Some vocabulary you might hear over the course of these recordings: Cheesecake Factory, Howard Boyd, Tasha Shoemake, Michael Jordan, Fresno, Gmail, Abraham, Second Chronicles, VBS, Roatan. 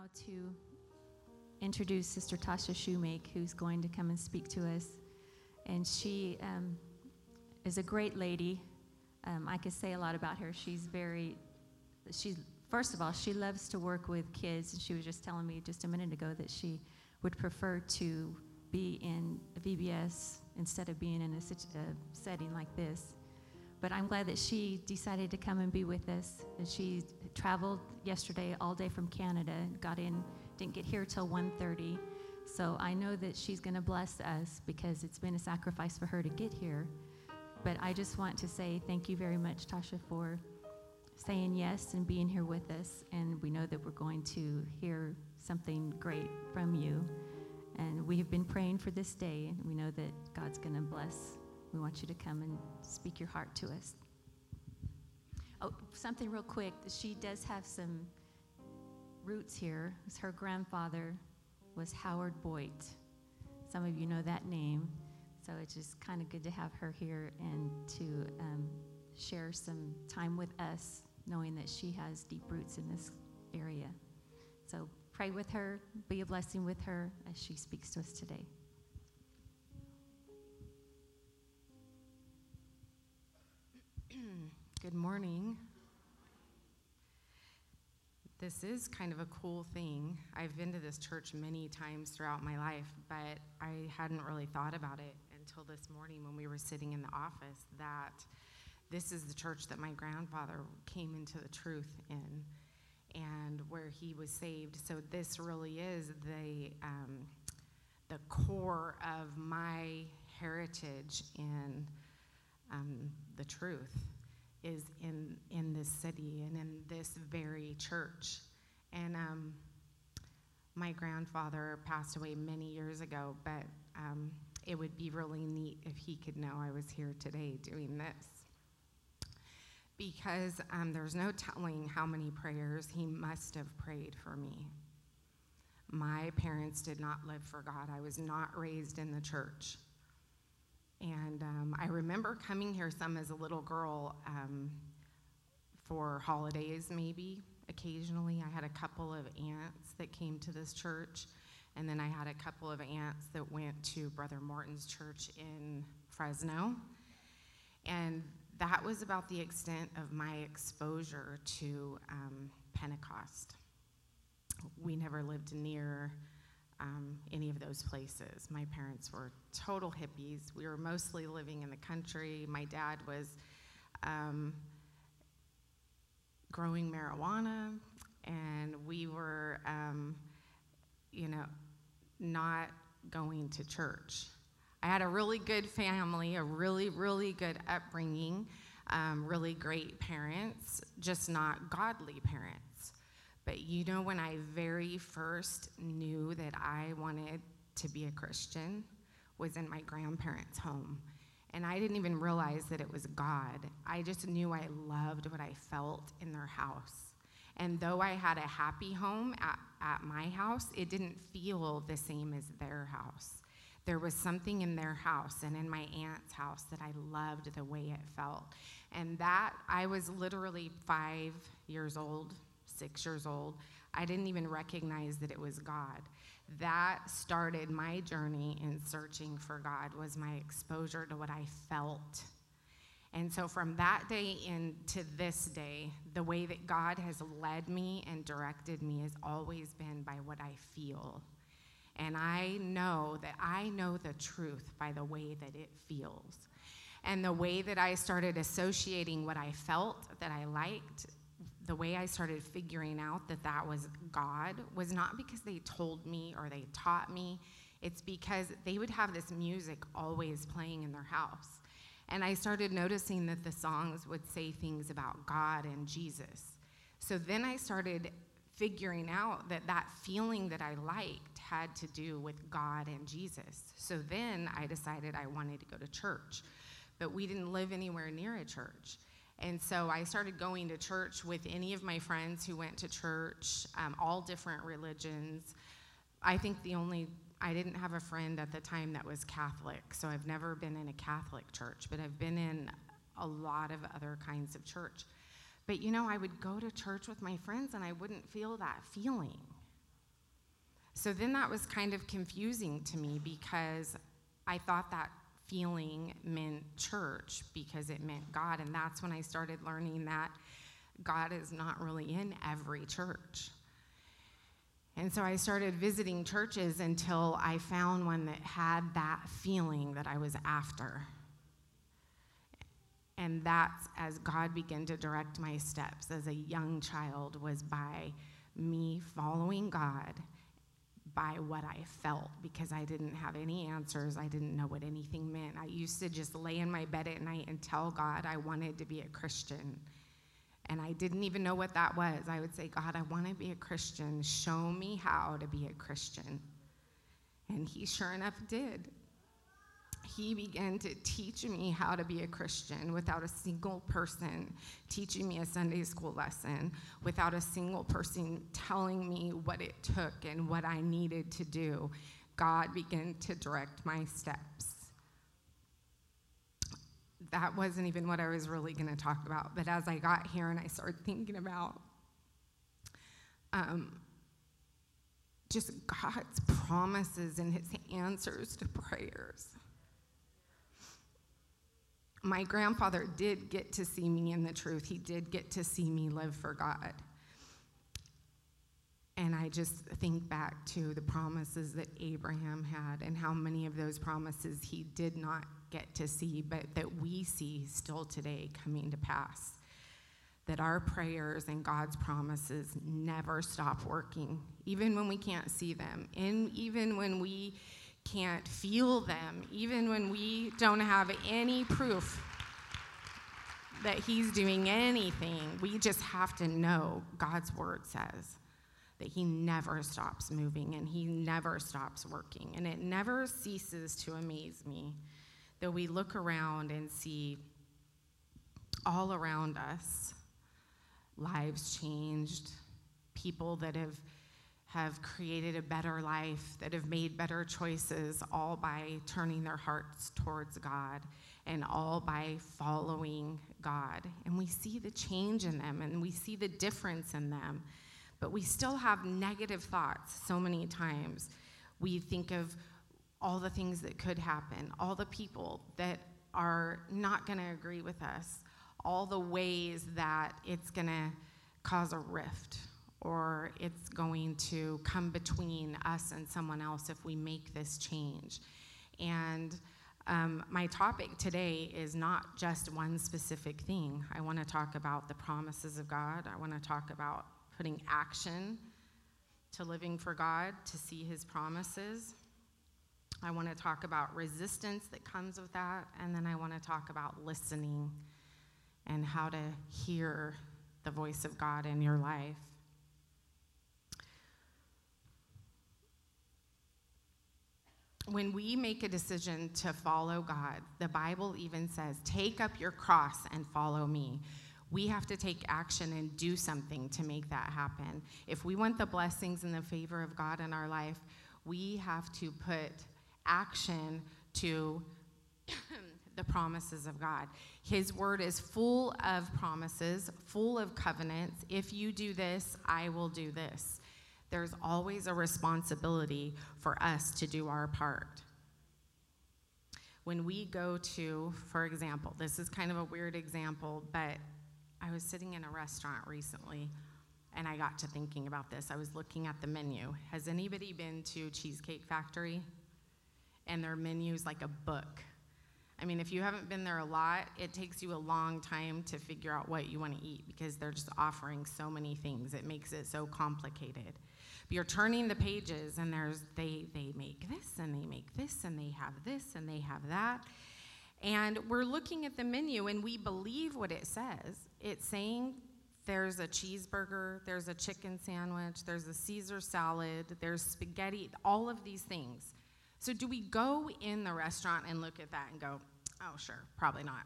now to introduce Sister Tasha Shoemake, who's going to come and speak to us. And she is a great lady. I could say a lot about her. First of all, she loves to work with kids, and she was just telling me just a minute ago that she would prefer to be in a VBS instead of being in a setting like this. But I'm glad that she decided to come and be with us. And she traveled yesterday all day from Canada, got in, didn't get here till 1:30. So I know that she's gonna bless us because it's been a sacrifice for her to get here. But I just want to say thank you very much, Tasha, for saying yes and being here with us. And we know that we're going to hear something great from you. And we have been praying for this day, and we know that God's gonna bless. We want you to come and speak your heart to us. Oh, something real quick. She does have some roots here. Her grandfather was Howard Boyd. Some of you know that name. So it's just kind of good to have her here and to share some time with us, knowing that she has deep roots in this area. So pray with her, be a blessing with her as she speaks to us today. Good morning. This is kind of a cool thing. I've been to this church many times throughout my life, but I hadn't really thought about it until this morning when we were sitting in the office, that this is the church that my grandfather came into the truth in and where he was saved. So this really is the core of my heritage in the truth. Is in this city and in this very church. And my grandfather passed away many years ago, but it would be really neat if he could know I was here today doing this. Because there's no telling how many prayers he must have prayed for me. My parents did not live for God. I was not raised in the church. And I remember coming here some as a little girl for holidays, maybe, occasionally. I had a couple of aunts that came to this church, and then I had a couple of aunts that went to Brother Morton's church in Fresno. And that was about the extent of my exposure to Pentecost. We never lived near any of those places. My parents were total hippies. We were mostly living in the country. My dad was growing marijuana, and we were, not going to church. I had a really good family, a really, really good upbringing, really great parents, just not godly parents. But you know, when I very first knew that I wanted to be a Christian was in my grandparents' home. And I didn't even realize that it was God. I just knew I loved what I felt in their house. And though I had a happy home at my house, it didn't feel the same as their house. There was something in their house and in my aunt's house that I loved the way it felt. And that, I was literally 5 years old, 6 years old. I didn't even recognize that it was God. That started my journey in searching for God, was my exposure to what I felt. And so from that day into this day, the way that God has led me and directed me has always been by what I feel. And I know that I know the truth by the way that it feels. And the way that I started associating what I felt that I liked, the way I started figuring out that that was God, was not because they told me or they taught me. It's because they would have this music always playing in their house. And I started noticing that the songs would say things about God and Jesus. So then I started figuring out that that feeling that I liked had to do with God and Jesus. So then I decided I wanted to go to church. But we didn't live anywhere near a church. And so I started going to church with any of my friends who went to church, all different religions. I think I didn't have a friend at the time that was Catholic, so I've never been in a Catholic church, but I've been in a lot of other kinds of church. But I would go to church with my friends and I wouldn't feel that feeling. So then that was kind of confusing to me because I thought that feeling meant church because it meant God. And that's when I started learning that God is not really in every church. And so I started visiting churches until I found one that had that feeling that I was after. And that's as God began to direct my steps as a young child, was by me following God by what I felt, because I didn't have any answers. I didn't know what anything meant. I used to just lay in my bed at night and tell God I wanted to be a Christian. And I didn't even know what that was. I would say, God, I want to be a Christian. Show me how to be a Christian. And he sure enough did. He began to teach me how to be a Christian without a single person teaching me a Sunday school lesson, without a single person telling me what it took and what I needed to do. God began to direct my steps. That wasn't even what I was really going to talk about, but as I got here and I started thinking about just God's promises and his answers to prayers. My grandfather did get to see me in the truth. He did get to see me live for God. And I just think back to the promises that Abraham had and how many of those promises he did not get to see, but that we see still today coming to pass. That our prayers and God's promises never stop working, even when we can't see them, and even when we can't feel them, even when we don't have any proof that he's doing anything. We just have to know God's word says that he never stops moving and he never stops working, and it never ceases to amaze me that we look around and see all around us lives changed, people that have created a better life, that have made better choices, all by turning their hearts towards God and all by following God. And we see the change in them and we see the difference in them, but we still have negative thoughts so many times. We think of all the things that could happen, all the people that are not gonna agree with us, all the ways that it's gonna cause a rift, or it's going to come between us and someone else if we make this change. And my topic today is not just one specific thing. I wanna talk about the promises of God. I wanna talk about putting action to living for God, to see his promises. I wanna talk about resistance that comes with that, and then I wanna talk about listening and how to hear the voice of God in your life. When we make a decision to follow God, the Bible even says, take up your cross and follow me. We have to take action and do something to make that happen. If we want the blessings and the favor of God in our life, we have to put action to the promises of God. His word is full of promises, full of covenants. If you do this, I will do this. There's always a responsibility for us to do our part. When we go to, for example, this is kind of a weird example, but I was sitting in a restaurant recently and I got to thinking about this. I was looking at the menu. Has anybody been to Cheesecake Factory? And their menu's like a book. I mean, if you haven't been there a lot, it takes you a long time to figure out what you want to eat because they're just offering so many things. It makes it so complicated. But you're turning the pages and there's they make this and they make this and they have this and they have that. And we're looking at the menu and we believe what it says. It's saying there's a cheeseburger, there's a chicken sandwich, there's a Caesar salad, there's spaghetti, all of these things. So do we go in the restaurant and look at that and go, oh, sure, probably not.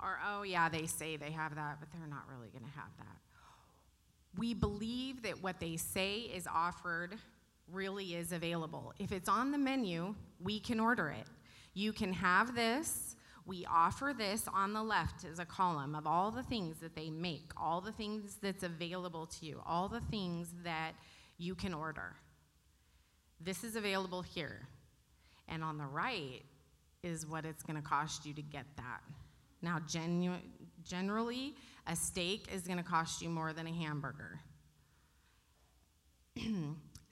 Or, oh, yeah, they say they have that, but they're not really going to have that. We believe that what they say is offered really is available. If it's on the menu, we can order it. You can have this. We offer this. On the left is a column of all the things that they make, all the things that's available to you, all the things that you can order. This is available here. And on the right is what it's going to cost you to get that. Now, generally, a steak is going to cost you more than a hamburger.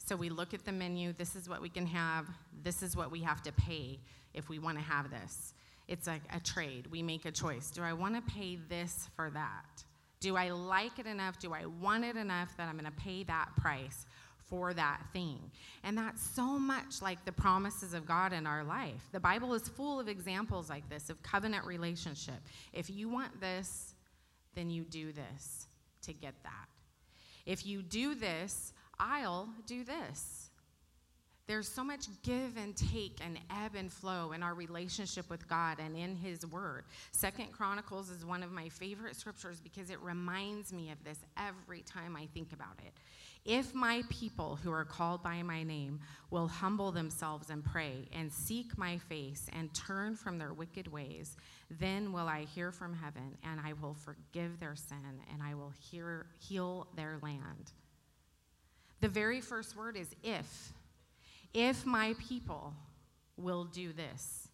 So we look at the menu. This is what we can have. This is what we have to pay if we want to have this. It's like a trade. We make a choice. Do I want to pay this for that? Do I like it enough? Do I want it enough that I'm going to pay that price for that thing? And that's so much like the promises of God in our life. The Bible is full of examples like this, of covenant relationship. If you want this, then you do this to get that. If you do this, I'll do this. There's so much give and take and ebb and flow in our relationship with God and in his word. Second Chronicles is one of my favorite scriptures because it reminds me of this every time I think about it. If my people who are called by my name will humble themselves and pray and seek my face and turn from their wicked ways, then will I hear from heaven and I will forgive their sin and I will heal their land. The very first word is if. If my people will do this,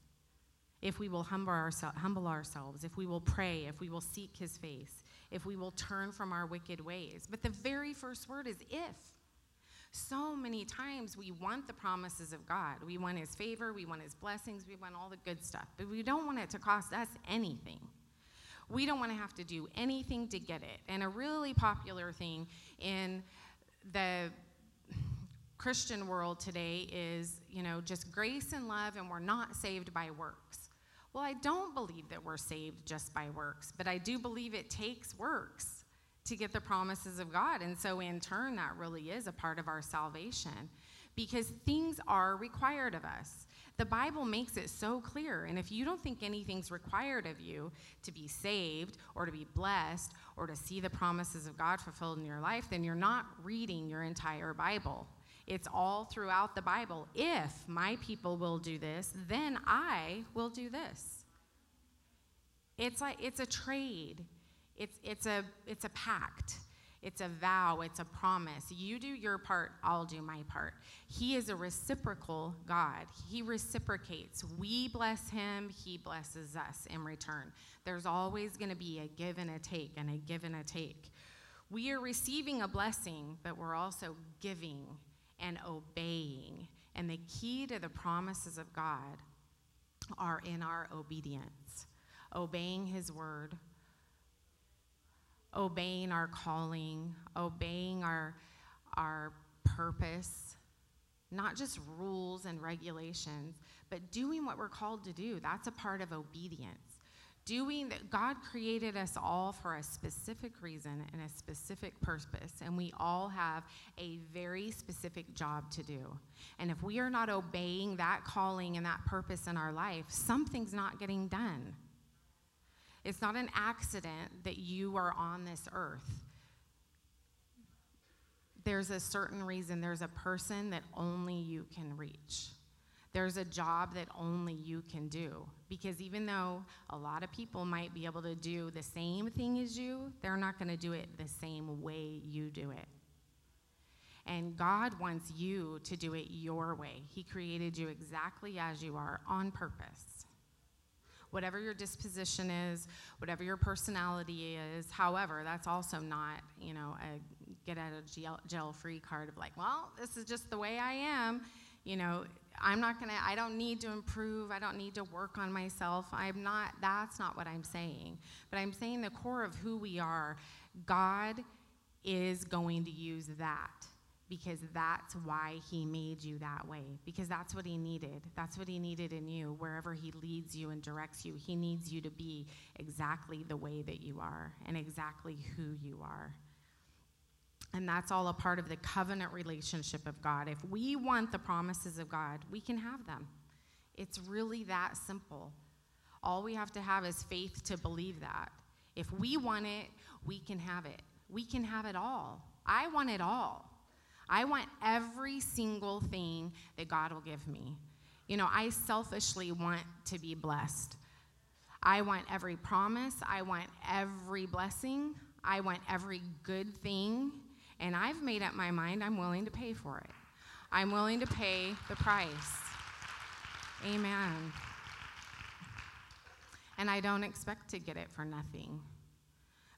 if we will humble ourselves, if we will pray, if we will seek his face, if we will turn from our wicked ways. But the very first word is if. So many times we want the promises of God. We want his favor, we want his blessings, we want all the good stuff. But we don't want it to cost us anything. We don't want to have to do anything to get it. And a really popular thing in the Christian world today is, you know, just grace and love, and we're not saved by works. Well, I don't believe that we're saved just by works, but I do believe it takes works to get the promises of God. And so in turn, that really is a part of our salvation because things are required of us. The Bible makes it so clear. And if you don't think anything's required of you to be saved or to be blessed or to see the promises of God fulfilled in your life, then you're not reading your entire Bible. It's all throughout the Bible. If my people will do this, then I will do this. It's like it's a trade. It's a pact. It's a vow. It's a promise. You do your part, I'll do my part. He is a reciprocal God. He reciprocates. We bless him. He blesses us in return. There's always going to be a give and a take and a give and a take. We are receiving a blessing, but we're also giving and obeying. And the key to the promises of God are in our obedience. Obeying his word, obeying our calling, obeying our purpose, not just rules and regulations, but doing what we're called to do. That's a part of obedience. Doing that, God created us all for a specific reason and a specific purpose, and we all have a very specific job to do. And if we are not obeying that calling and that purpose in our life, something's not getting done. It's not an accident that you are on this earth. There's a certain reason. There's a person that only you can reach. There's a job that only you can do. Because even though a lot of people might be able to do the same thing as you, they're not going to do it the same way you do it. And God wants you to do it your way. He created you exactly as you are on purpose. Whatever your disposition is, whatever your personality is, however, that's also not, you know, a get out of jail free card of like, well, this is just the way I am, you know. I don't need to improve. I don't need to work on myself. That's not what I'm saying. But I'm saying the core of who we are, God is going to use that because that's why he made you that way, because that's what he needed. That's what he needed in you. Wherever he leads you and directs you, he needs you to be exactly the way that you are and exactly who you are. And that's all a part of the covenant relationship of God. If we want the promises of God, we can have them. It's really that simple. All we have to have is faith to believe that. If we want it, we can have it. We can have it all. I want it all. I want every single thing that God will give me. You know, I selfishly want to be blessed. I want every promise. I want every blessing. I want every good thing. And I've made up my mind I'm willing to pay for it. I'm willing to pay the price. Amen. And I don't expect to get it for nothing.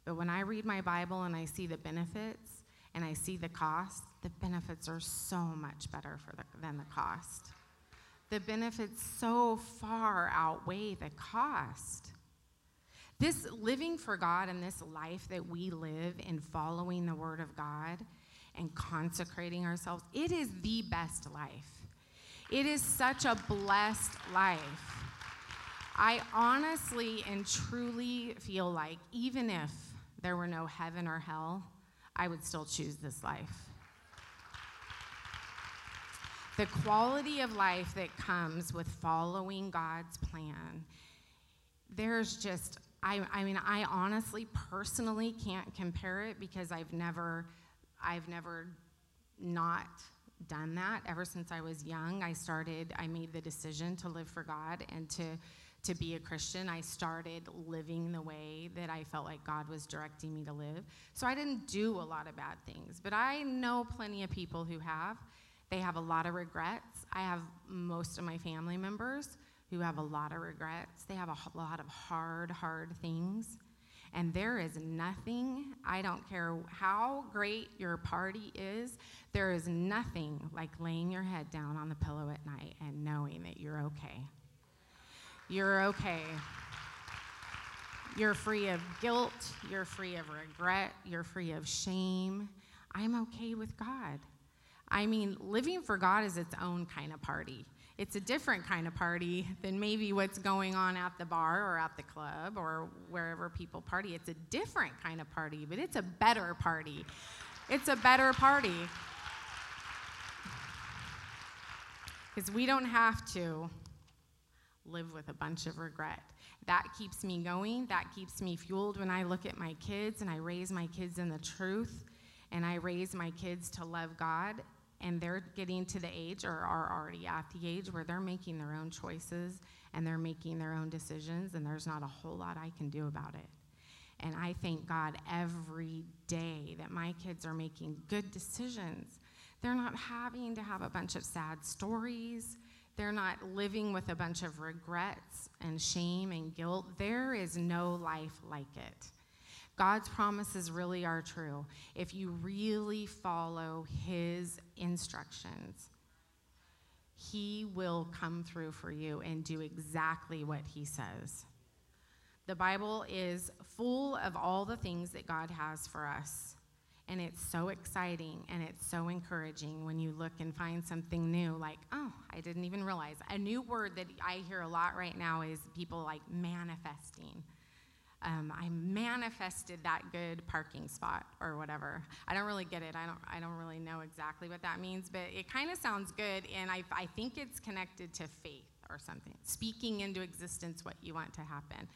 But when I read my Bible and I see the benefits and I see the cost, the benefits are so much better than the cost. The benefits so far outweigh the cost. This living for God and this life that we live in following the Word of God and consecrating ourselves, it is the best life. It is such a blessed life. I honestly and truly feel like even if there were no heaven or hell, I would still choose this life. The quality of life that comes with following God's plan, there's just, I mean, I honestly, personally can't compare it because I've never not done that. Ever since I was young, I made the decision to live for God and to be a Christian. I started living the way that I felt like God was directing me to live. So I didn't do a lot of bad things, but I know plenty of people who have. They have a lot of regrets. I have most of my family members who have a lot of regrets. They have a lot of hard things. And there is nothing, I don't care how great your party is, there is nothing like laying your head down on the pillow at night and knowing that you're okay. You're okay. You're free of guilt. You're free of regret. You're free of shame. I'm okay with God. I mean, living for God is its own kind of party. It's a different kind of party than maybe what's going on at the bar or at the club or wherever people party. It's a different kind of party, but it's a better party. It's a better party. Because we don't have to live with a bunch of regret. That keeps me going. That keeps me fueled when I look at my kids and I raise my kids in the truth and I raise my kids to love God, and they're getting to the age or are already at the age where they're making their own choices and they're making their own decisions, and there's not a whole lot I can do about it. And I thank God every day that my kids are making good decisions. They're not having to have a bunch of sad stories. They're not living with a bunch of regrets and shame and guilt. There is no life like it. God's promises really are true if you really follow His instructions. He will come through for you and do exactly what He says. The Bible is full of all the things that God has for us. And it's so exciting and it's so encouraging when you look and find something new, like, oh, I didn't even realize. A new word that I hear a lot right now is people like manifesting. I manifested that good parking spot or whatever. I don't really get it. I don't really know exactly what that means, but it kind of sounds good, and I think it's connected to faith or something, speaking into existence what you want to happen.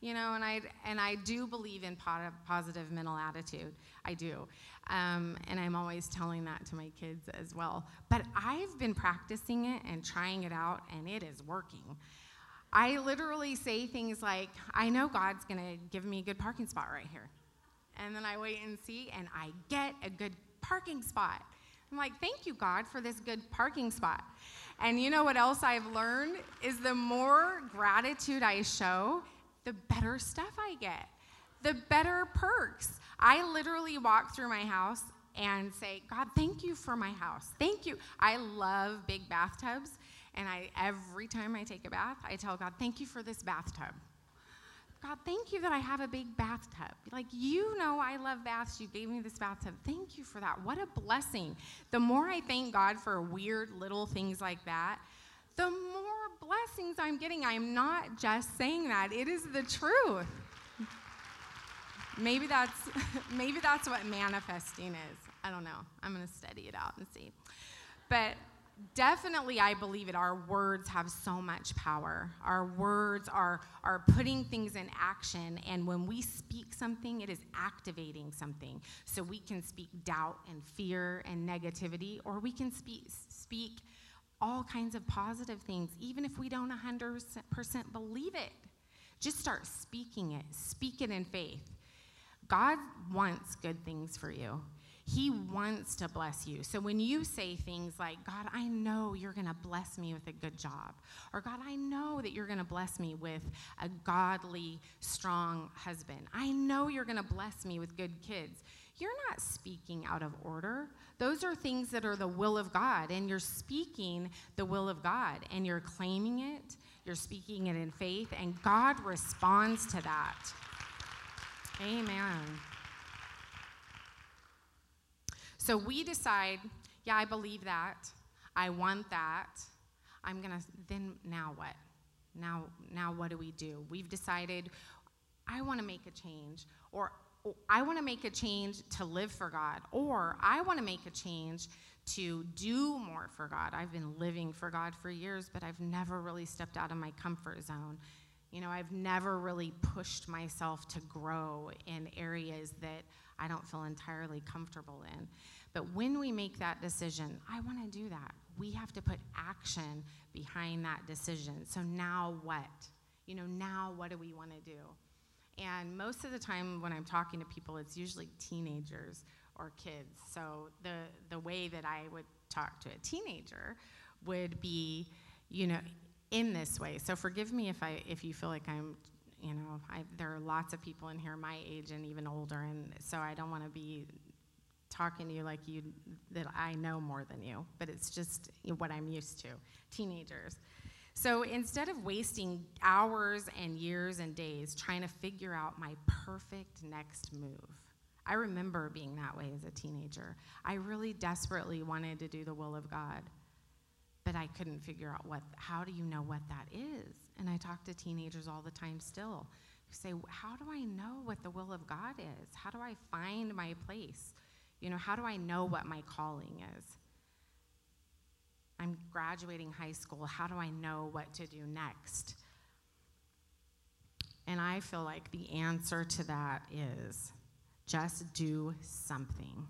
You know, and I do believe in positive mental attitude. I do. And I'm always telling that to my kids as well. But I've been practicing it and trying it out, and it is working. I literally say things like, I know God's going to give me a good parking spot right here. And then I wait and see, and I get a good parking spot. I'm like, thank you, God, for this good parking spot. And you know what else I've learned is the more gratitude I show, the better stuff I get, the better perks. I literally walk through my house and say, God, thank you for my house. Thank you. I love big bathtubs. And every time I take a bath, I tell God, thank you for this bathtub. God, thank you that I have a big bathtub. Like, you know I love baths. You gave me this bathtub. Thank you for that. What a blessing. The more I thank God for weird little things like that, the more blessings I'm getting. I'm not just saying that. It is the truth. Maybe that's what manifesting is. I don't know. I'm going to study it out and see. But definitely, I believe it. Our words have so much power. Our words are putting things in action, and when we speak something, it is activating something. So we can speak doubt and fear and negativity, or we can speak all kinds of positive things, even if we don't 100% believe it. Just start speaking it. Speak it in faith. God wants good things for you. He wants to bless you. So when you say things like, God, I know you're going to bless me with a good job, or God, I know that you're going to bless me with a godly, strong husband. I know you're going to bless me with good kids. You're not speaking out of order. Those are things that are the will of God, and you're speaking the will of God, and you're claiming it. You're speaking it in faith, and God responds to that. Amen. So we decide, yeah, I believe that. I want that. I'm going to, then now what? Now what do we do? We've decided, I want to make a change, or I want to make a change to live for God, or I want to make a change to do more for God. I've been living for God for years, but I've never really stepped out of my comfort zone. You know, I've never really pushed myself to grow in areas that I don't feel entirely comfortable in. But when we make that decision, I want to do that, we have to put action behind that decision. So now what? You know, now what do we want to do? And most of the time when I'm talking to people, it's usually teenagers or kids. So the way that I would talk to a teenager would be, you know, in this way. So forgive me if you feel like I'm, you know, there are lots of people in here my age and even older, and so I don't want to be talking to you like you, that I know more than you, but it's just what I'm used to, teenagers. So instead of wasting hours and years and days trying to figure out my perfect next move, I remember being that way as a teenager. I really desperately wanted to do the will of God, but I couldn't figure out how do you know what that is? And I talk to teenagers all the time still who say, how do I know what the will of God is? How do I find my place? You know, how do I know what my calling is? I'm graduating high school. How do I know what to do next? And I feel like the answer to that is just do something.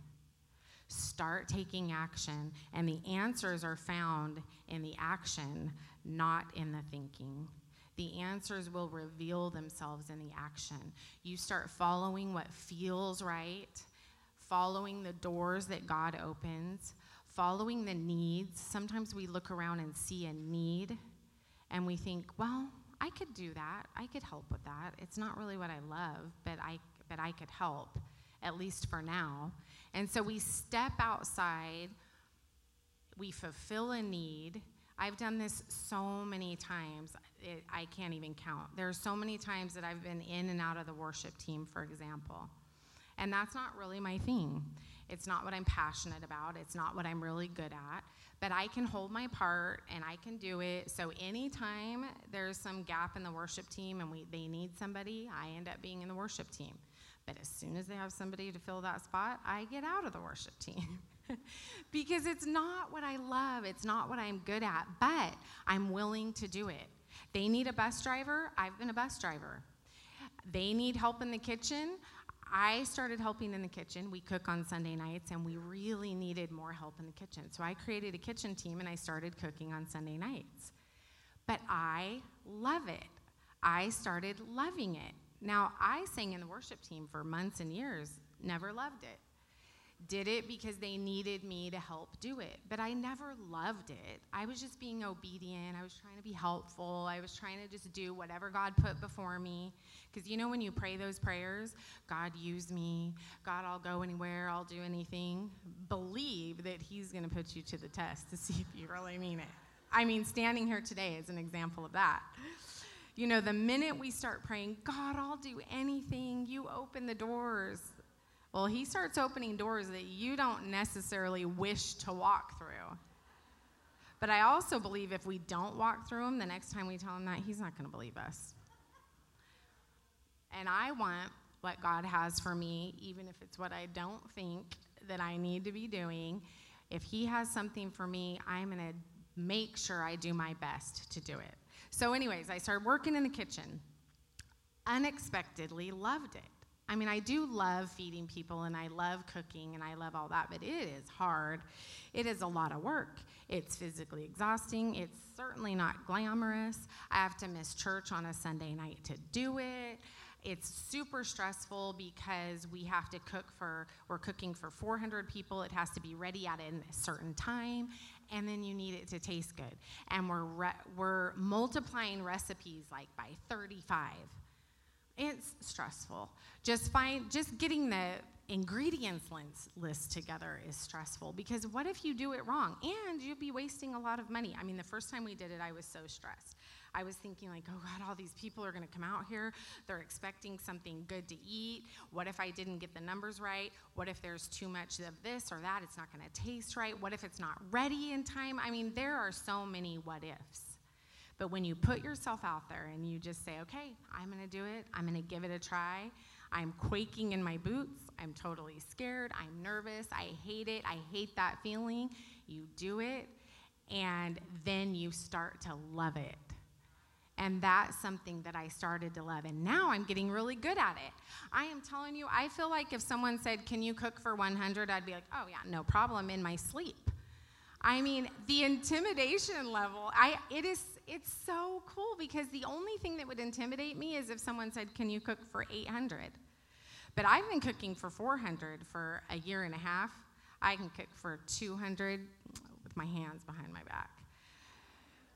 Start taking action, and the answers are found in the action, not in the thinking. The answers will reveal themselves in the action. You start following what feels right, following the doors that God opens, following the needs. Sometimes we look around and see a need, and we think, well, I could do that. I could help with that. It's not really what I love, but I could help, at least for now. And so we step outside, we fulfill a need. I've done this so many times, I can't even count. There are so many times that I've been in and out of the worship team, for example. And that's not really my thing. It's not what I'm passionate about. It's not what I'm really good at. But I can hold my part, and I can do it. So anytime there's some gap in the worship team and they need somebody, I end up being in the worship team. But as soon as they have somebody to fill that spot, I get out of the worship team because it's not what I love. It's not what I'm good at, but I'm willing to do it. They need a bus driver. I've been a bus driver. They need help in the kitchen. I started helping in the kitchen. We cook on Sunday nights, and we really needed more help in the kitchen. So I created a kitchen team, and I started cooking on Sunday nights. But I love it. I started loving it. Now, I sang in the worship team for months and years, never loved it. Did it because they needed me to help do it, but I never loved it. I was just being obedient. I was trying to be helpful. I was trying to just do whatever God put before me. Because you know when you pray those prayers, God, use me. God, I'll go anywhere. I'll do anything. Believe that he's going to put you to the test to see if you really mean it. I mean, standing here today is an example of that. You know, the minute we start praying, God, I'll do anything, you open the doors. Well, he starts opening doors that you don't necessarily wish to walk through. But I also believe if we don't walk through them, the next time we tell him that, he's not going to believe us. And I want what God has for me, even if it's what I don't think that I need to be doing. If he has something for me, I'm going to make sure I do my best to do it. So anyways, I started working in the kitchen. Unexpectedly loved it. I mean, I do love feeding people, and I love cooking, and I love all that, but it is hard. It is a lot of work. It's physically exhausting. It's certainly not glamorous. I have to miss church on a Sunday night to do it. It's super stressful because we have to cook for, we're cooking for 400 people. It has to be ready at a certain time, and then you need it to taste good. And we're multiplying recipes like by 35. It's stressful. Just getting the ingredients list together is stressful, because what if you do it wrong? And you'd be wasting a lot of money. I mean, the first time we did it, I was so stressed. I was thinking like, oh God, all these people are gonna come out here. They're expecting something good to eat. What if I didn't get the numbers right? What if there's too much of this or that? It's not gonna taste right. What if it's not ready in time? I mean, there are so many what ifs. But when you put yourself out there and you just say, okay, I'm gonna do it. I'm gonna give it a try. I'm quaking in my boots. I'm totally scared. I'm nervous. I hate it. I hate that feeling. You do it, and then you start to love it. And that's something that I started to love, and now I'm getting really good at it. I am telling you, I feel like if someone said, can you cook for 100? I'd be like, oh yeah, no problem, in my sleep. I mean, the intimidation level, it's so cool, because the only thing that would intimidate me is if someone said, can you cook for 800? But I've been cooking for 400 for a year and a half. I can cook for 200 with my hands behind my back.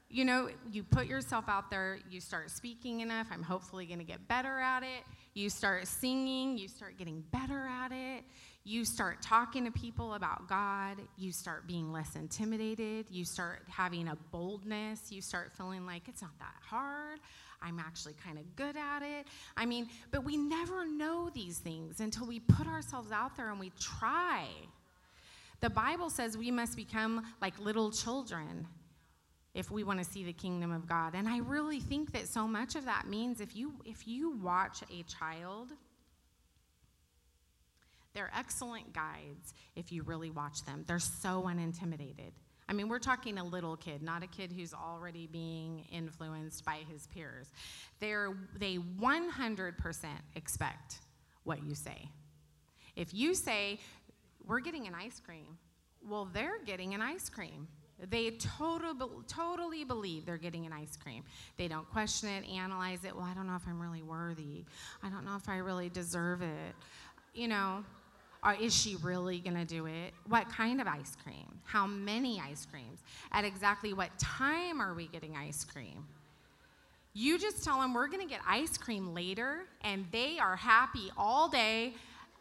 You know, you put yourself out there, you start speaking enough, I'm hopefully gonna get better at it. You start singing, you start getting better at it. You start talking to people about God. You start being less intimidated. You start having a boldness. You start feeling like it's not that hard. I'm actually kind of good at it. I mean, but we never know these things until we put ourselves out there and we try. The Bible says we must become like little children if we want to see the kingdom of God. And I really think that so much of that means if you watch a child, they're excellent guides if you really watch them. They're so unintimidated. I mean, we're talking a little kid, not a kid who's already being influenced by his peers. They 100% expect what you say. If you say, we're getting an ice cream, well, they're getting an ice cream. They totally believe they're getting an ice cream. They don't question it, analyze it. Well, I don't know if I'm really worthy. I don't know if I really deserve it. You know, or is she really gonna do it? What kind of ice cream? How many ice creams? At exactly what time are we getting ice cream? You just tell them we're gonna get ice cream later, and they are happy all day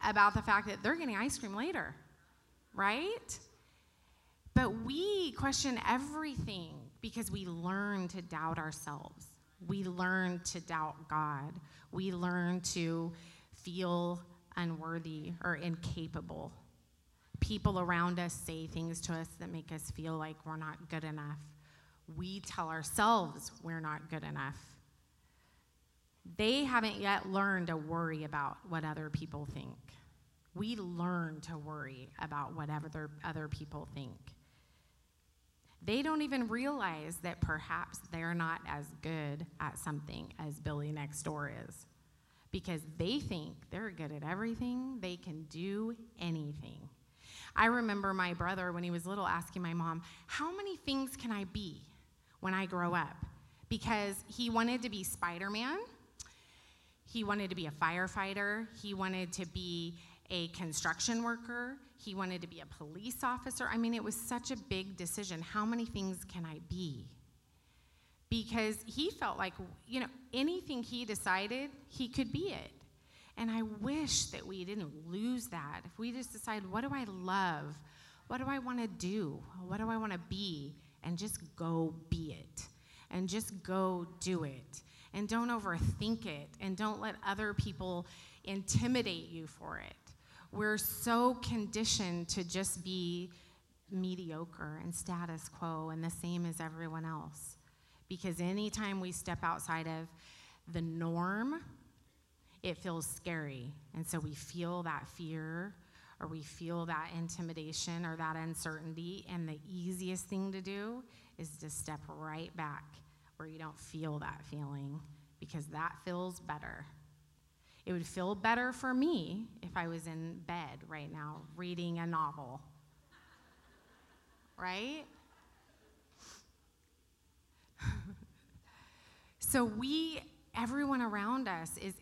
about the fact that they're getting ice cream later, right? But we question everything because we learn to doubt ourselves. We learn to doubt God. We learn to feel unworthy or incapable. People around us say things to us that make us feel like we're not good enough. We tell ourselves we're not good enough. They haven't yet learned to worry about what other people think. We learn to worry about what other people think. They don't even realize that perhaps they're not as good at something as Billy next door is, because they think they're good at everything. They can do anything. I remember my brother, when he was little, asking my mom, how many things can I be when I grow up? Because he wanted to be Spider-Man. He wanted to be a firefighter. He wanted to be a construction worker. He wanted to be a police officer. I mean, it was such a big decision. How many things can I be? Because he felt like, you know, anything he decided, he could be it. And I wish that we didn't lose that. If we just decide, what do I love? What do I want to do? What do I want to be? And just go be it. And just go do it. And don't overthink it. And don't let other people intimidate you for it. We're so conditioned to just be mediocre and status quo and the same as everyone else. Because anytime we step outside of the norm, it feels scary. And so we feel that fear, or we feel that intimidation or that uncertainty. And the easiest thing to do is to step right back where you don't feel that feeling, because that feels better. It would feel better for me if I was in bed right now reading a novel, right? So everyone around us is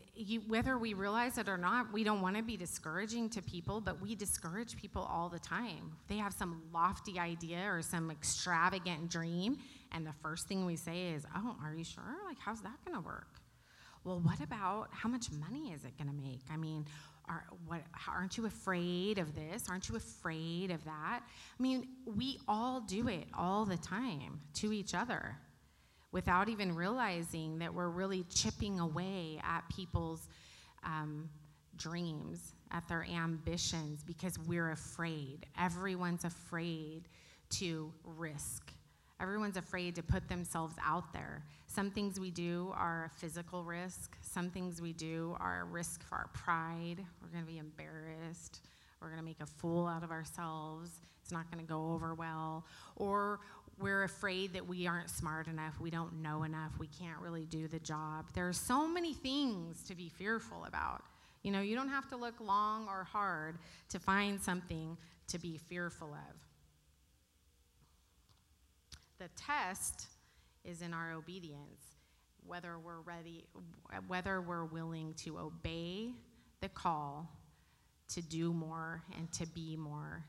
whether we realize it or not, we don't want to be discouraging to people, but we discourage people all the time. They have some lofty idea or some extravagant dream, and the first thing we say is, oh, are you sure? Like, how's that going to work? Well, what about how much money is it going to make? I mean, aren't you afraid of this? Aren't you afraid of that? I mean, we all do it all the time to each other, without even realizing that we're really chipping away at people's dreams, at their ambitions, because we're afraid. Everyone's afraid to risk. Everyone's afraid to put themselves out there. Some things we do are a physical risk. Some things we do are a risk for our pride. We're gonna be embarrassed. We're gonna make a fool out of ourselves. It's not gonna go over well. Or we're afraid that we aren't smart enough, we don't know enough, we can't really do the job. There are so many things to be fearful about. You know, you don't have to look long or hard to find something to be fearful of. The test is in our obedience, whether we're ready, whether we're willing to obey the call to do more and to be more,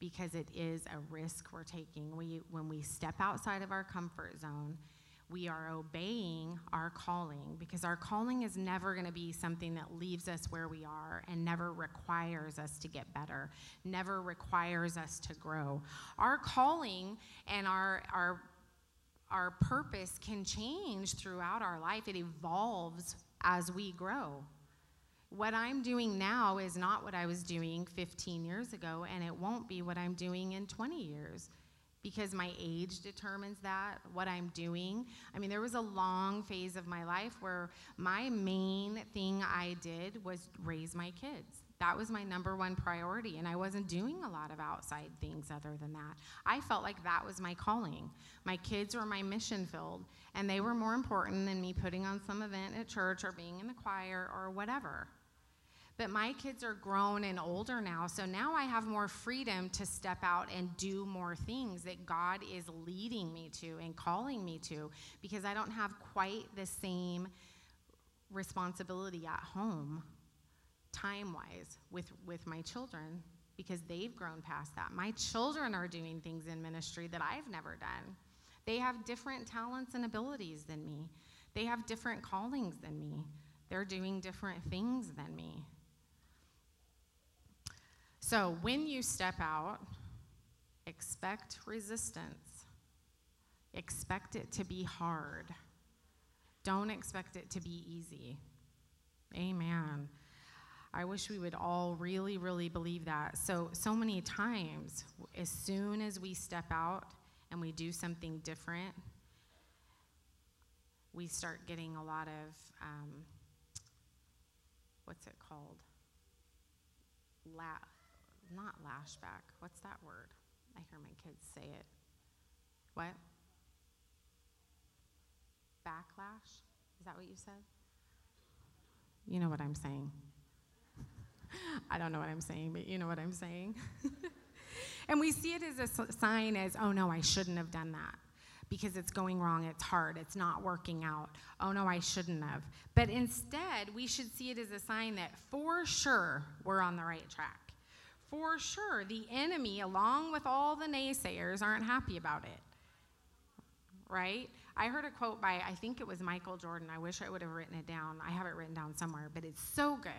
because it is a risk we're taking. When we step outside of our comfort zone, we are obeying our calling, because our calling is never gonna be something that leaves us where we are and never requires us to get better, never requires us to grow. Our calling and our purpose can change throughout our life. It evolves as we grow. What I'm doing now is not what I was doing 15 years ago, and it won't be what I'm doing in 20 years, because my age determines that, what I'm doing. I mean, there was a long phase of my life where my main thing I did was raise my kids. That was my number one priority, and I wasn't doing a lot of outside things other than that. I felt like that was my calling. My kids were my mission field, and they were more important than me putting on some event at church or being in the choir or whatever. But my kids are grown and older now, so now I have more freedom to step out and do more things that God is leading me to and calling me to, because I don't have quite the same responsibility at home, time-wise, with my children, because they've grown past that. My children are doing things in ministry that I've never done. They have different talents and abilities than me. They have different callings than me. They're doing different things than me. So when you step out, expect resistance. Expect it to be hard. Don't expect it to be easy. Amen. I wish we would all really, really believe that. So many times, as soon as we step out and we do something different, we start getting a lot of, what's it called? Not lashback. What's that word? I hear my kids say it. What? Backlash? Is that what you said? You know what I'm saying. I don't know what I'm saying, but you know what I'm saying. And we see it as a sign as, oh no, I shouldn't have done that, because it's going wrong, it's hard, it's not working out. Oh no, I shouldn't have. But instead, we should see it as a sign that for sure we're on the right track. For sure, the enemy, along with all the naysayers, aren't happy about it, right? I heard a quote by, I think it was Michael Jordan. I wish I would have written it down. I have it written down somewhere, but it's so good.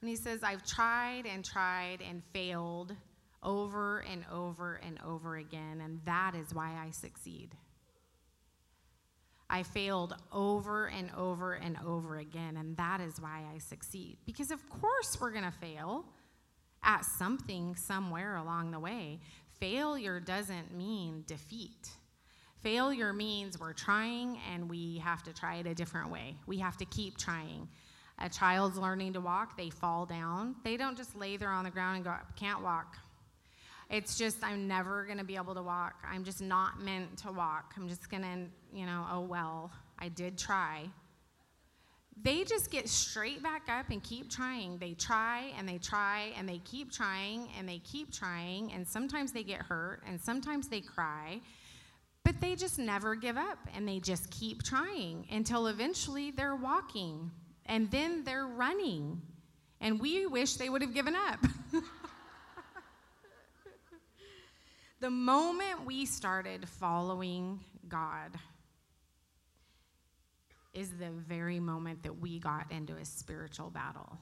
When he says, I've tried and tried and failed over and over and over again, and that is why I succeed. I failed over and over and over again, and that is why I succeed. Because of course we're gonna fail at something somewhere along the way. Failure doesn't mean defeat. Failure means we're trying and we have to try it a different way. We have to keep trying. A child's learning to walk, they fall down. They don't just lay there on the ground and go, can't walk. It's just, I'm never gonna be able to walk. I'm just not meant to walk. I'm just gonna, you know, oh well, I did try. They just get straight back up and keep trying. They try and they try and they keep trying and they keep trying, and sometimes they get hurt and sometimes they cry, but they just never give up and they just keep trying until eventually they're walking. and then they're running, and we wish they would have given up. The moment we started following God is the very moment that we got into a spiritual battle.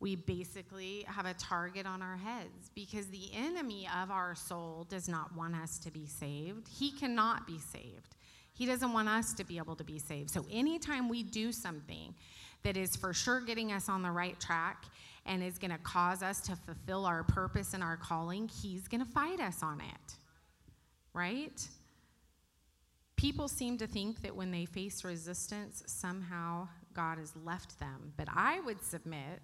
We basically have a target on our heads because the enemy of our soul does not want us to be saved. He cannot be saved. He doesn't want us to be able to be saved. So anytime we do something that is for sure getting us on the right track and is going to cause us to fulfill our purpose and our calling, he's going to fight us on it, right? People seem to think that when they face resistance, somehow God has left them. But I would submit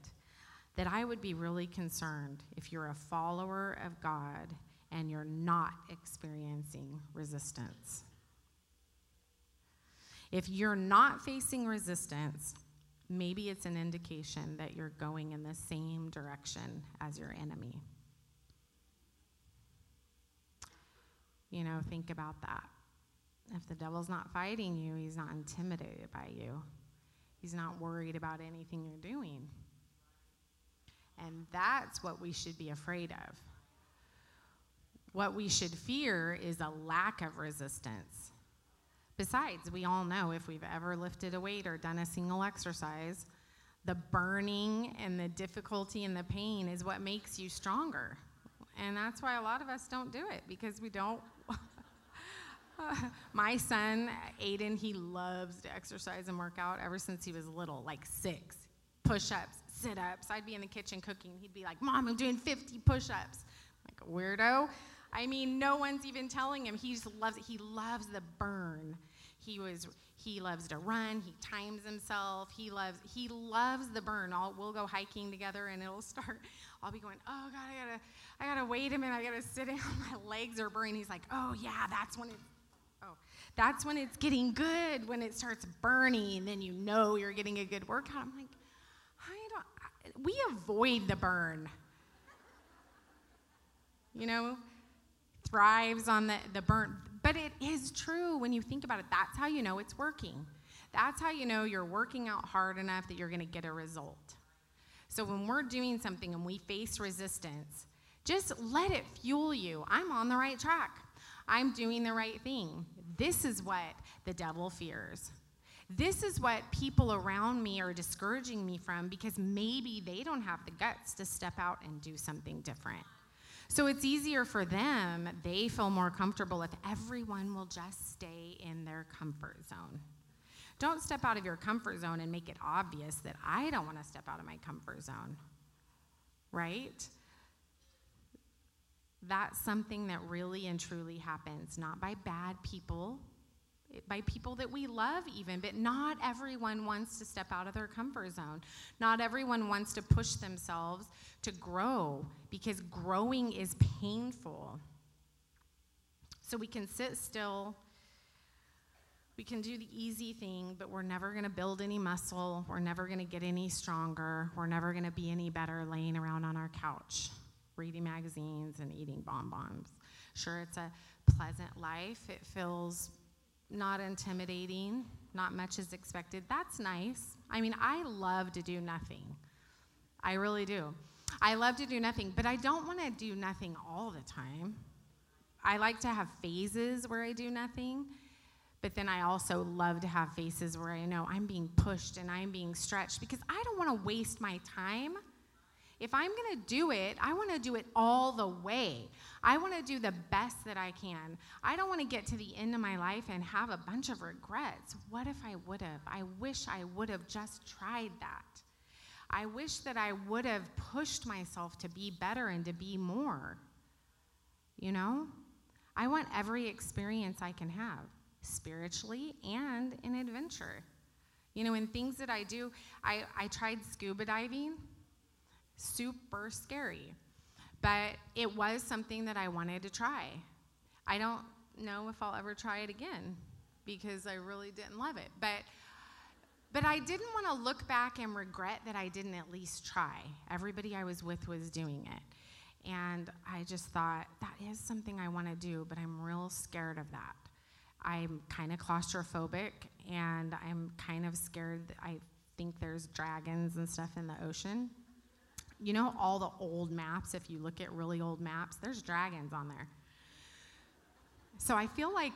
that I would be really concerned if you're a follower of God and you're not experiencing resistance. If you're not facing resistance, maybe it's an indication that you're going in the same direction as your enemy. You know, think about that. If the devil's not fighting you, he's not intimidated by you. He's not worried about anything you're doing. And that's what we should be afraid of. What we should fear is a lack of resistance. Besides, we all know if we've ever lifted a weight or done a single exercise, the burning and the difficulty and the pain is what makes you stronger. And that's why a lot of us don't do it, because we don't. My son, Aiden, he loves to exercise and work out ever since he was little, like 6. Push-ups, sit-ups. I'd be in the kitchen cooking. He'd be like, Mom, I'm doing 50 push-ups. Like a weirdo. I mean, no one's even telling him. He just loves it. He loves the burn. He loves to run. He times himself. He loves the burn. We'll go hiking together, and it'll start. I'll be going, oh, God, I gotta wait a minute. I got to sit down. My legs are burning. He's like, oh, yeah, that's when it's getting good, when it starts burning. Then you know you're getting a good workout. I'm like, we avoid the burn. You know, thrives on the burn. But it is true when you think about it. That's how you know it's working. That's how you know you're working out hard enough that you're going to get a result. So when we're doing something and we face resistance, just let it fuel you. I'm on the right track. I'm doing the right thing. This is what the devil fears. This is what people around me are discouraging me from, because maybe they don't have the guts to step out and do something different. So it's easier for them. They feel more comfortable if everyone will just stay in their comfort zone. Don't step out of your comfort zone and make it obvious that I don't want to step out of my comfort zone, right? That's something that really and truly happens, not by bad people, by people that we love even, but not everyone wants to step out of their comfort zone. Not everyone wants to push themselves to grow, because growing is painful. So we can sit still, we can do the easy thing, but we're never going to build any muscle, we're never going to get any stronger, we're never going to be any better laying around on our couch, reading magazines and eating bonbons. Sure, it's a pleasant life, it feels not intimidating, not much is expected. That's nice. I mean, I love to do nothing. I really do. I love to do nothing, but I don't want to do nothing all the time. I like to have phases where I do nothing, but then I also love to have phases where I know I'm being pushed and I'm being stretched, because I don't want to waste my time. If I'm going to do it, I want to do it all the way. I want to do the best that I can. I don't want to get to the end of my life and have a bunch of regrets. What if I would have? I wish I would have just tried that. I wish that I would have pushed myself to be better and to be more. You know? I want every experience I can have, spiritually and in adventure. You know, in things that I do, I tried scuba diving. Super scary, but it was something that I wanted to try. I don't know if I'll ever try it again, because I really didn't love it, but I didn't want to look back and regret that I didn't at least try. Everybody I was with was doing it, and I just thought, that is something I want to do, but I'm real scared of that. I'm kind of claustrophobic, and I'm kind of scared. I think there's dragons and stuff in the ocean. You know, all the old maps, if you look at really old maps, there's dragons on there. So I feel like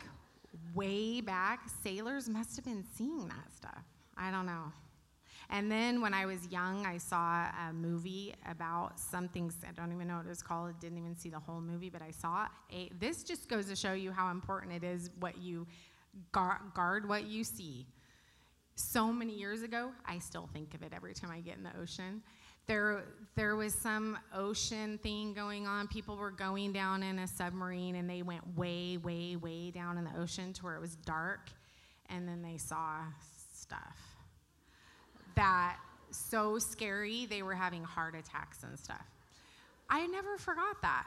way back, sailors must have been seeing that stuff. I don't know. And then when I was young, I saw a movie about something, I don't even know what it was called. I didn't even see the whole movie, but I saw it. This just goes to show you how important it is what you guard what you see. So many years ago, I still think of it every time I get in the ocean. There was some ocean thing going on. People were going down in a submarine, and they went way, way, way down in the ocean to where it was dark, and then they saw stuff that so scary they were having heart attacks and stuff. I never forgot that.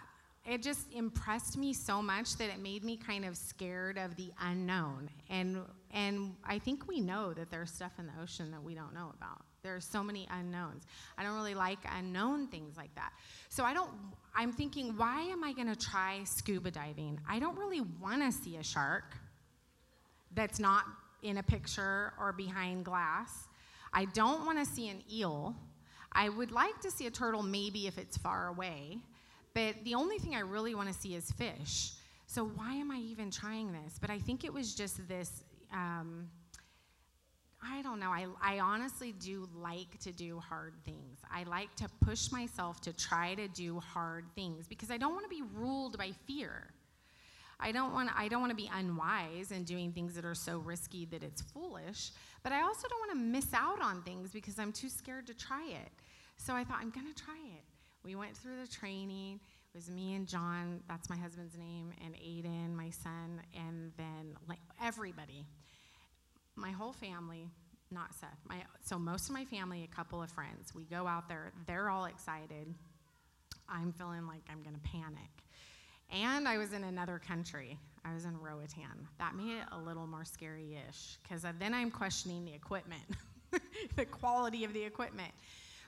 It just impressed me so much that it made me kind of scared of the unknown. And I think we know that there's stuff in the ocean that we don't know about. There are so many unknowns. I don't really like unknown things like that. So I'm thinking, why am I gonna try scuba diving? I don't really wanna see a shark that's not in a picture or behind glass. I don't wanna see an eel. I would like to see a turtle maybe if it's far away. But the only thing I really want to see is fish. So why am I even trying this? But I think it was just this, I don't know. I honestly do like to do hard things. I like to push myself to try to do hard things because I don't want to be ruled by fear. I don't want to be unwise in doing things that are so risky that it's foolish. But I also don't want to miss out on things because I'm too scared to try it. So I thought, I'm going to try it. We went through the training. It was me and John, that's my husband's name, and Aiden, my son, and then like everybody. My whole family, not Seth. So most of my family, a couple of friends. We go out there. They're all excited. I'm feeling like I'm going to panic. And I was in another country. I was in Roatan. That made it a little more scary-ish because then I'm questioning the equipment, the quality of the equipment.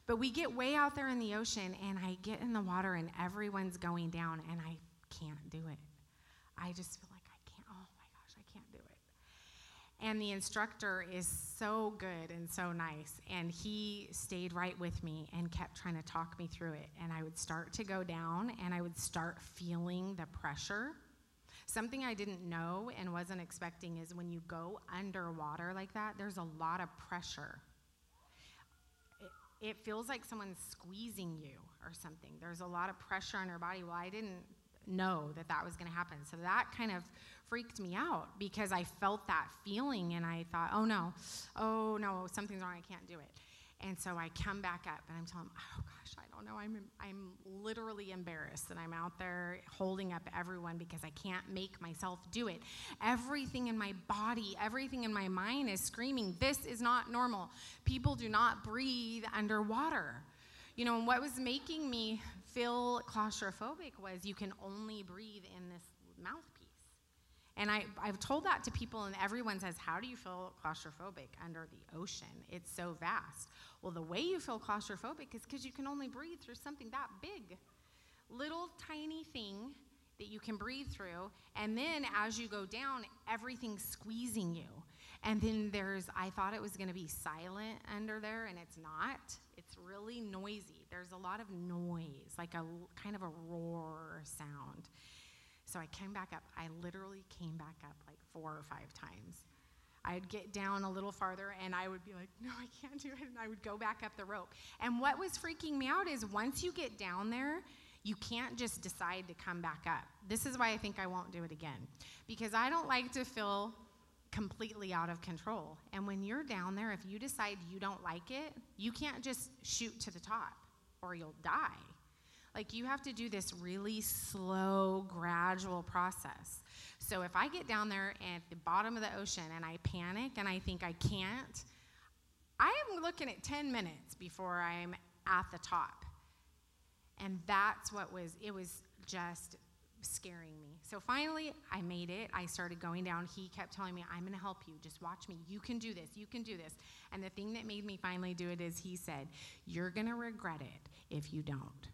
But we get way out there in the ocean, and I get in the water, and everyone's going down, and I can't do it. I just feel like I can't, oh my gosh, I can't do it. And the instructor is so good and so nice, and he stayed right with me and kept trying to talk me through it. And I would start to go down, and I would start feeling the pressure. Something I didn't know and wasn't expecting is when you go underwater like that, there's a lot of pressure. It feels like someone's squeezing you or something. There's a lot of pressure on your body. Well, I didn't know that that was going to happen. So that kind of freaked me out because I felt that feeling, and I thought, oh, no, something's wrong. I can't do it. And so I come back up, and I'm telling them, oh, gosh, I don't know. I'm literally embarrassed, and I'm out there holding up everyone because I can't make myself do it. Everything in my body, everything in my mind is screaming, this is not normal. People do not breathe underwater. You know, and what was making me feel claustrophobic was you can only breathe in this mouthpiece. And I've told that to people, and everyone says, how do you feel claustrophobic under the ocean? It's so vast. Well, the way you feel claustrophobic is because you can only breathe through something that big. Little tiny thing that you can breathe through, and then as you go down, everything's squeezing you. And then I thought it was going to be silent under there, and it's not. It's really noisy. There's a lot of noise, like a kind of a roar sound. So I came back up. I literally came back up like 4 or 5 times. I'd get down a little farther, and I would be like, no, I can't do it, and I would go back up the rope. And what was freaking me out is once you get down there, you can't just decide to come back up. This is why I think I won't do it again, because I don't like to feel completely out of control. And when you're down there, if you decide you don't like it, you can't just shoot to the top or you'll die. Like, you have to do this really slow, gradual process. So if I get down there at the bottom of the ocean and I panic and I think I can't, I am looking at 10 minutes before I'm at the top. And that's what it was just scaring me. So finally, I made it. I started going down. He kept telling me, I'm going to help you. Just watch me. You can do this. You can do this. And the thing that made me finally do it is he said, you're going to regret it if you don't.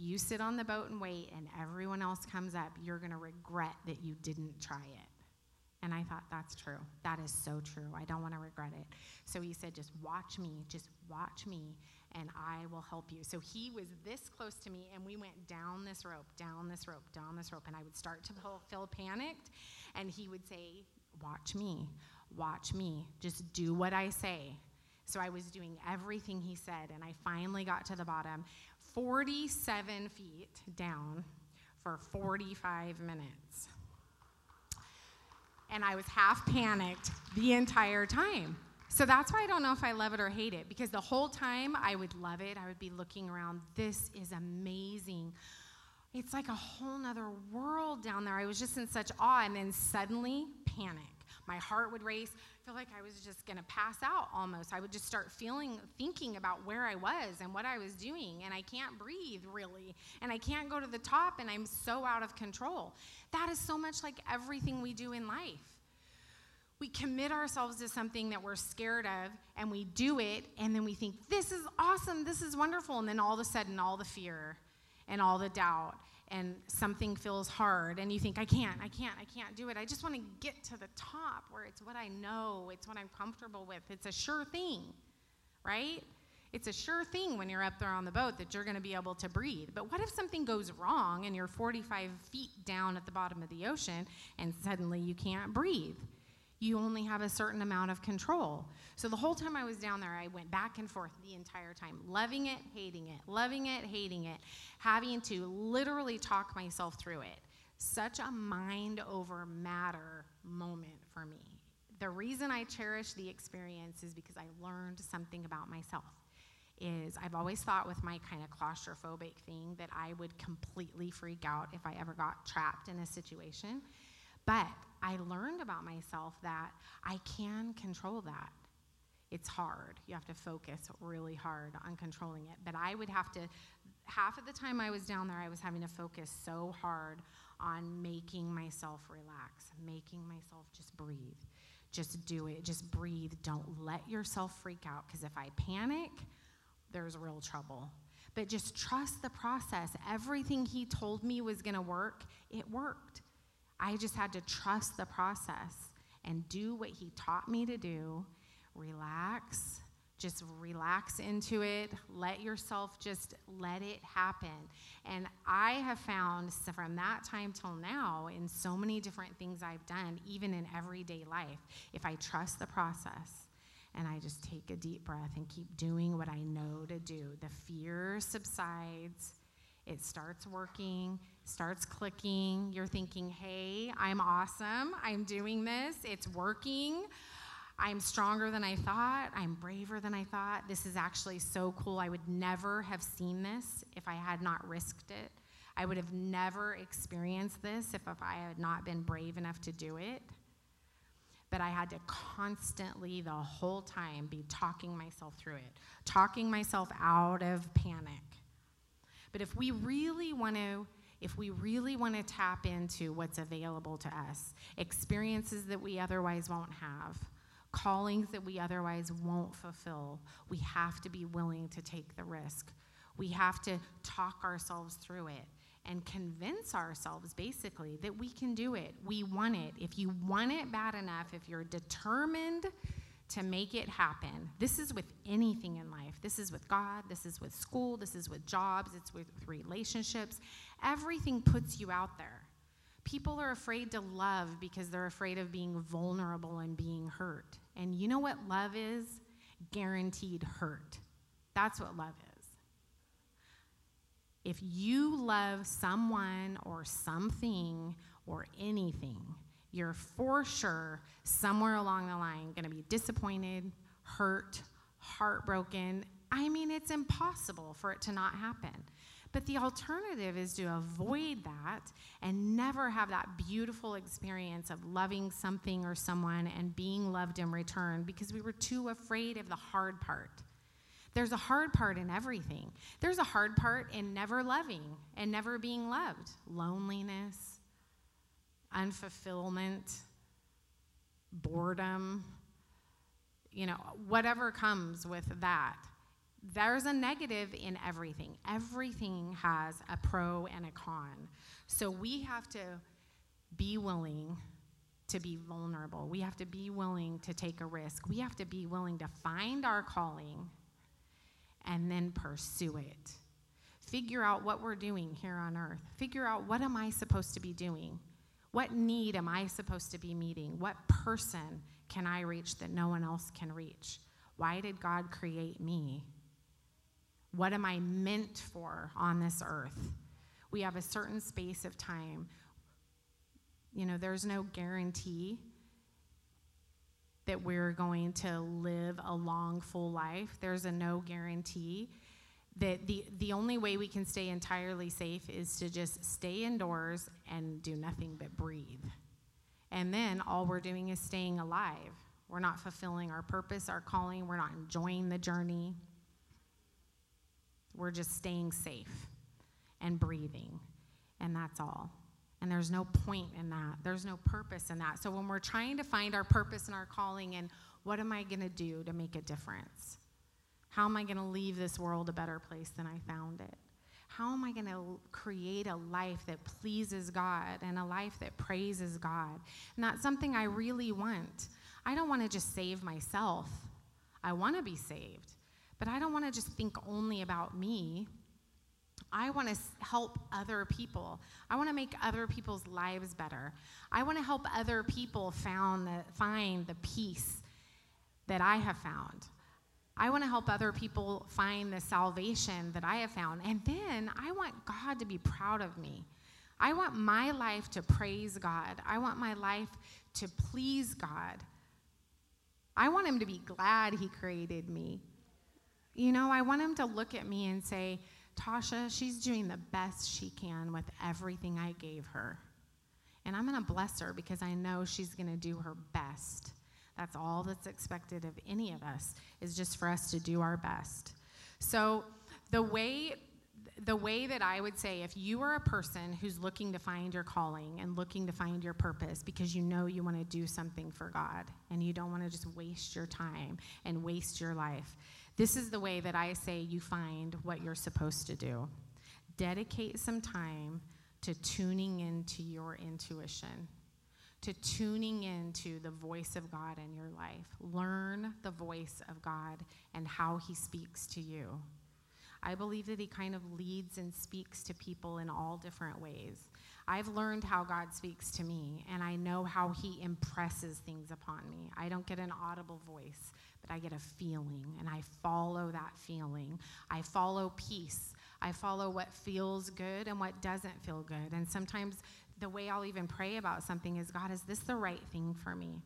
You sit on the boat and wait, and everyone else comes up, you're going to regret that you didn't try it. And I thought, that's true. That is so true. I don't want to regret it. So he said, just watch me, and I will help you. So he was this close to me, and we went down this rope, down this rope, down this rope, and I would start to feel panicked, and he would say, watch me, just do what I say. So I was doing everything he said, and I finally got to the bottom, 47 feet down for 45 minutes. And I was half panicked the entire time. So that's why I don't know if I love it or hate it, because the whole time I would love it. I would be looking around. This is amazing. It's like a whole nother world down there. I was just in such awe, and then suddenly panic. My heart would race. I feel like I was just going to pass out almost. I would just start thinking about where I was and what I was doing, and I can't breathe really, and I can't go to the top, and I'm so out of control. That is so much like everything we do in life. We commit ourselves to something that we're scared of, and we do it, and then we think, this is awesome, this is wonderful, and then all of a sudden, all the fear and all the doubt, and something feels hard, and you think, I can't do it. I just want to get to the top where it's what I know, it's what I'm comfortable with. It's a sure thing, right? It's a sure thing when you're up there on the boat that you're going to be able to breathe. But what if something goes wrong and you're 45 feet down at the bottom of the ocean and suddenly you can't breathe? You only have a certain amount of control. So the whole time I was down there, I went back and forth the entire time, loving it, hating it, loving it, hating it, having to literally talk myself through it. Such a mind over matter moment for me. The reason I cherish the experience is because I learned something about myself. I've always thought with my kind of claustrophobic thing that I would completely freak out if I ever got trapped in a situation. But I learned about myself that I can control that. It's hard. You have to focus really hard on controlling it. But I would have to, half of the time I was down there, I was having to focus so hard on making myself relax, making myself just breathe. Just do it. Just breathe. Don't let yourself freak out, because if I panic, there's real trouble. But just trust the process. Everything he told me was going to work, it worked. I just had to trust the process and do what he taught me to do. Relax, just relax into it. Let yourself just let it happen. And I have found from that time till now, in so many different things I've done, even in everyday life, if I trust the process and I just take a deep breath and keep doing what I know to do, the fear subsides. It starts working, starts clicking. You're thinking, hey, I'm awesome. I'm doing this. It's working. I'm stronger than I thought. I'm braver than I thought. This is actually so cool. I would never have seen this if I had not risked it. I would have never experienced this if I had not been brave enough to do it. But I had to constantly, the whole time, be talking myself through it, talking myself out of panic. But if we really want to tap into what's available to us, experiences that we otherwise won't have, callings that we otherwise won't fulfill, we have to be willing to take the risk. We have to talk ourselves through it and convince ourselves, basically, that we can do it. We want it. If you want it bad enough, if you're determined to make it happen. This is with anything in life. This is with God, this is with school, this is with jobs, it's with relationships. Everything puts you out there. People are afraid to love because they're afraid of being vulnerable and being hurt. And you know what love is? Guaranteed hurt. That's what love is. If you love someone or something or anything, you're for sure somewhere along the line going to be disappointed, hurt, heartbroken. I mean, it's impossible for it to not happen. But the alternative is to avoid that and never have that beautiful experience of loving something or someone and being loved in return, because we were too afraid of the hard part. There's a hard part in everything. There's a hard part in never loving and never being loved. Loneliness, unfulfillment, boredom, whatever comes with that. There's a negative in everything. Everything has a pro and a con. So we have to be willing to be vulnerable. We have to be willing to take a risk. We have to be willing to find our calling and then pursue it. Figure out what we're doing here on earth. Figure out, what am I supposed to be doing? What need am I supposed to be meeting? What person can I reach that no one else can reach? Why did God create me? What am I meant for on this earth? We have a certain space of time. You know, there's no guarantee that we're going to live a long, full life. There's no guarantee that the only way we can stay entirely safe is to just stay indoors and do nothing but breathe. And then all we're doing is staying alive. We're not fulfilling our purpose, our calling. We're not enjoying the journey. We're just staying safe and breathing, and that's all. And there's no point in that. There's no purpose in that. So when we're trying to find our purpose and our calling and what am I going to do to make a difference? How am I going to leave this world a better place than I found it? How am I going to create a life that pleases God and a life that praises God? And that's something I really want. I don't want to just save myself. I want to be saved, but I don't want to just think only about me. I want to help other people. I want to make other people's lives better. I want to help other people find the peace that I have found. I want to help other people find the salvation that I have found. And then I want God to be proud of me. I want my life to praise God. I want my life to please God. I want him to be glad he created me. You know, I want him to look at me and say, Tasha, she's doing the best she can with everything I gave her. And I'm going to bless her because I know she's going to do her best. That's all that's expected of any of us, is just for us to do our best. So the way that I would say, if you are a person who's looking to find your calling and looking to find your purpose because you know you want to do something for God and you don't want to just waste your time and waste your life, this is the way that I say you find what you're supposed to do. Dedicate some time to tuning into your intuition, to tuning into the voice of God in your life. Learn the voice of God and how he speaks to you. I believe that he kind of leads and speaks to people in all different ways. I've learned how God speaks to me, and I know how he impresses things upon me. I don't get an audible voice, but I get a feeling, and I follow that feeling. I follow peace. I follow what feels good and what doesn't feel good. And sometimes the way I'll even pray about something is, God, is this the right thing for me?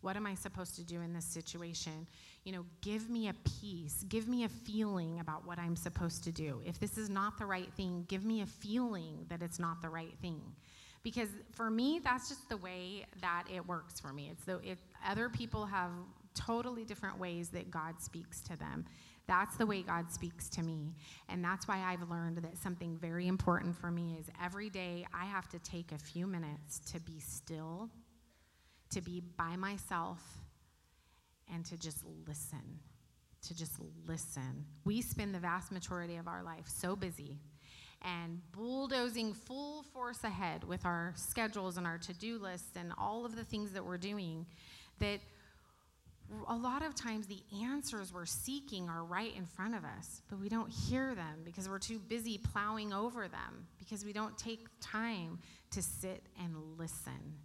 What am I supposed to do in this situation? You know, give me a peace. Give me a feeling about what I'm supposed to do. If this is not the right thing, give me a feeling that it's not the right thing. Because for me, that's just the way that it works for me. It's though other people have totally different ways that God speaks to them. That's the way God speaks to me. And that's why I've learned that something very important for me is every day I have to take a few minutes to be still, to be by myself, and to just listen, We spend the vast majority of our life so busy and bulldozing full force ahead with our schedules and our to-do lists and all of the things that we're doing that a lot of times the answers we're seeking are right in front of us, but we don't hear them because we're too busy plowing over them, because we don't take time to sit and listen.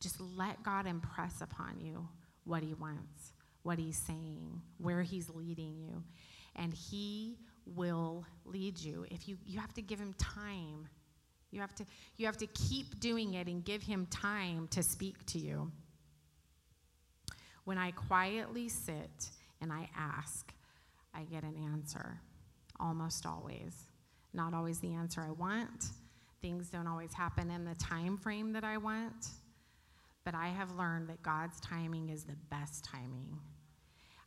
Just let God impress upon you what he wants, what he's saying, where he's leading you. And he will lead you. If you have to give him time. You have to keep doing it and give him time to speak to you. When I quietly sit and I ask, I get an answer, almost always. Not always the answer I want. Things don't always happen in the time frame that I want. But I have learned that God's timing is the best timing.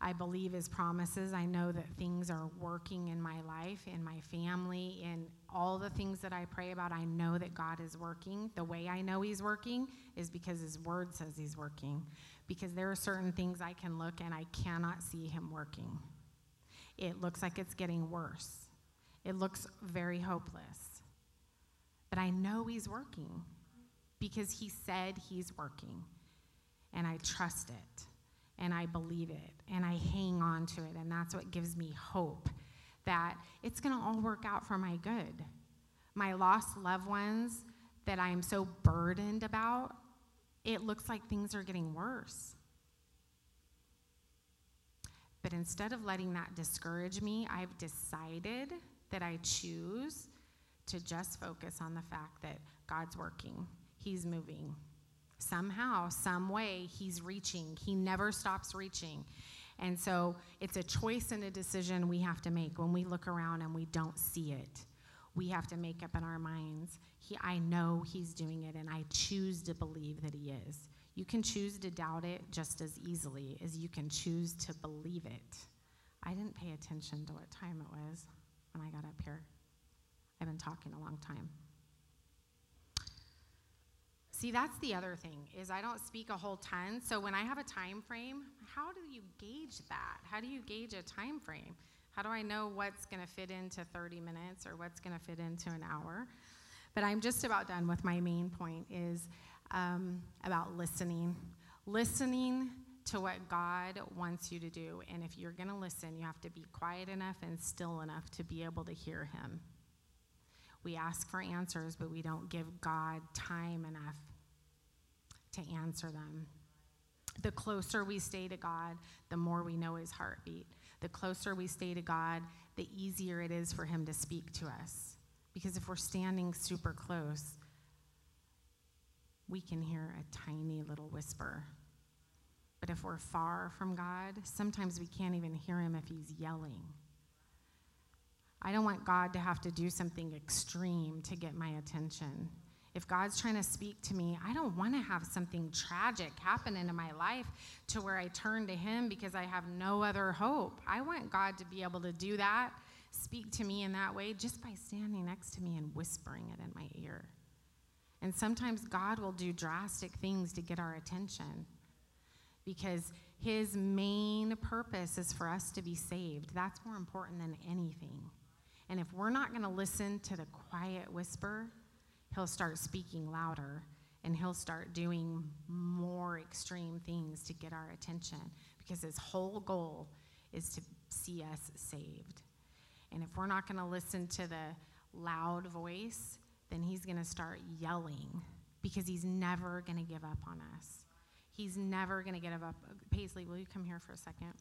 I believe his promises. I know that things are working in my life, in my family, in all the things that I pray about. I know that God is working. The way I know he's working is because his word says he's working. Because there are certain things I can look and I cannot see him working. It looks like it's getting worse. It looks very hopeless. But I know he's working. because he said he's working. And I trust it, and I believe it, and I hang on to it, and that's what gives me hope that it's going to all work out for my good. My lost loved ones that I am so burdened about, it looks like things are getting worse. But instead of letting that discourage me, I've decided that I choose to just focus on the fact that God's working. He's moving. Somehow, some way, he's reaching. He never stops reaching. And so it's a choice and a decision we have to make when we look around and we don't see it. We have to make up in our minds, I know he's doing it, and I choose to believe that he is. You can choose to doubt it just as easily as you can choose to believe it. I didn't pay attention to what time it was when I got up here. I've been talking a long time. See, that's the other thing, is I don't speak a whole ton. So when I have a time frame, how do you gauge that? How do you gauge a time frame? How do I know what's going to fit into 30 minutes or what's going to fit into an hour? But I'm just about done with my main point, is about listening. Listening to what God wants you to do. And if you're going to listen, you have to be quiet enough and still enough to be able to hear him. We ask for answers, but we don't give God time enough to answer them. The closer we stay to God, the more we know his heartbeat. The closer we stay to God, the easier it is for him to speak to us. Because if we're standing super close, we can hear a tiny little whisper. But if we're far from God, sometimes we can't even hear him if he's yelling. I don't want God to have to do something extreme to get my attention. If God's trying to speak to me, I don't want to have something tragic happen into my life to where I turn to him because I have no other hope. I want God to be able to do that, speak to me in that way, just by standing next to me and whispering it in my ear. And sometimes God will do drastic things to get our attention, because his main purpose is for us to be saved. That's more important than anything. And if we're not going to listen to the quiet whisper, he'll start speaking louder, and he'll start doing more extreme things to get our attention, because his whole goal is to see us saved. And if we're not going to listen to the loud voice, then he's going to start yelling, because he's never going to give up on us. He's never going to give up. Paisley, will you come here for a second?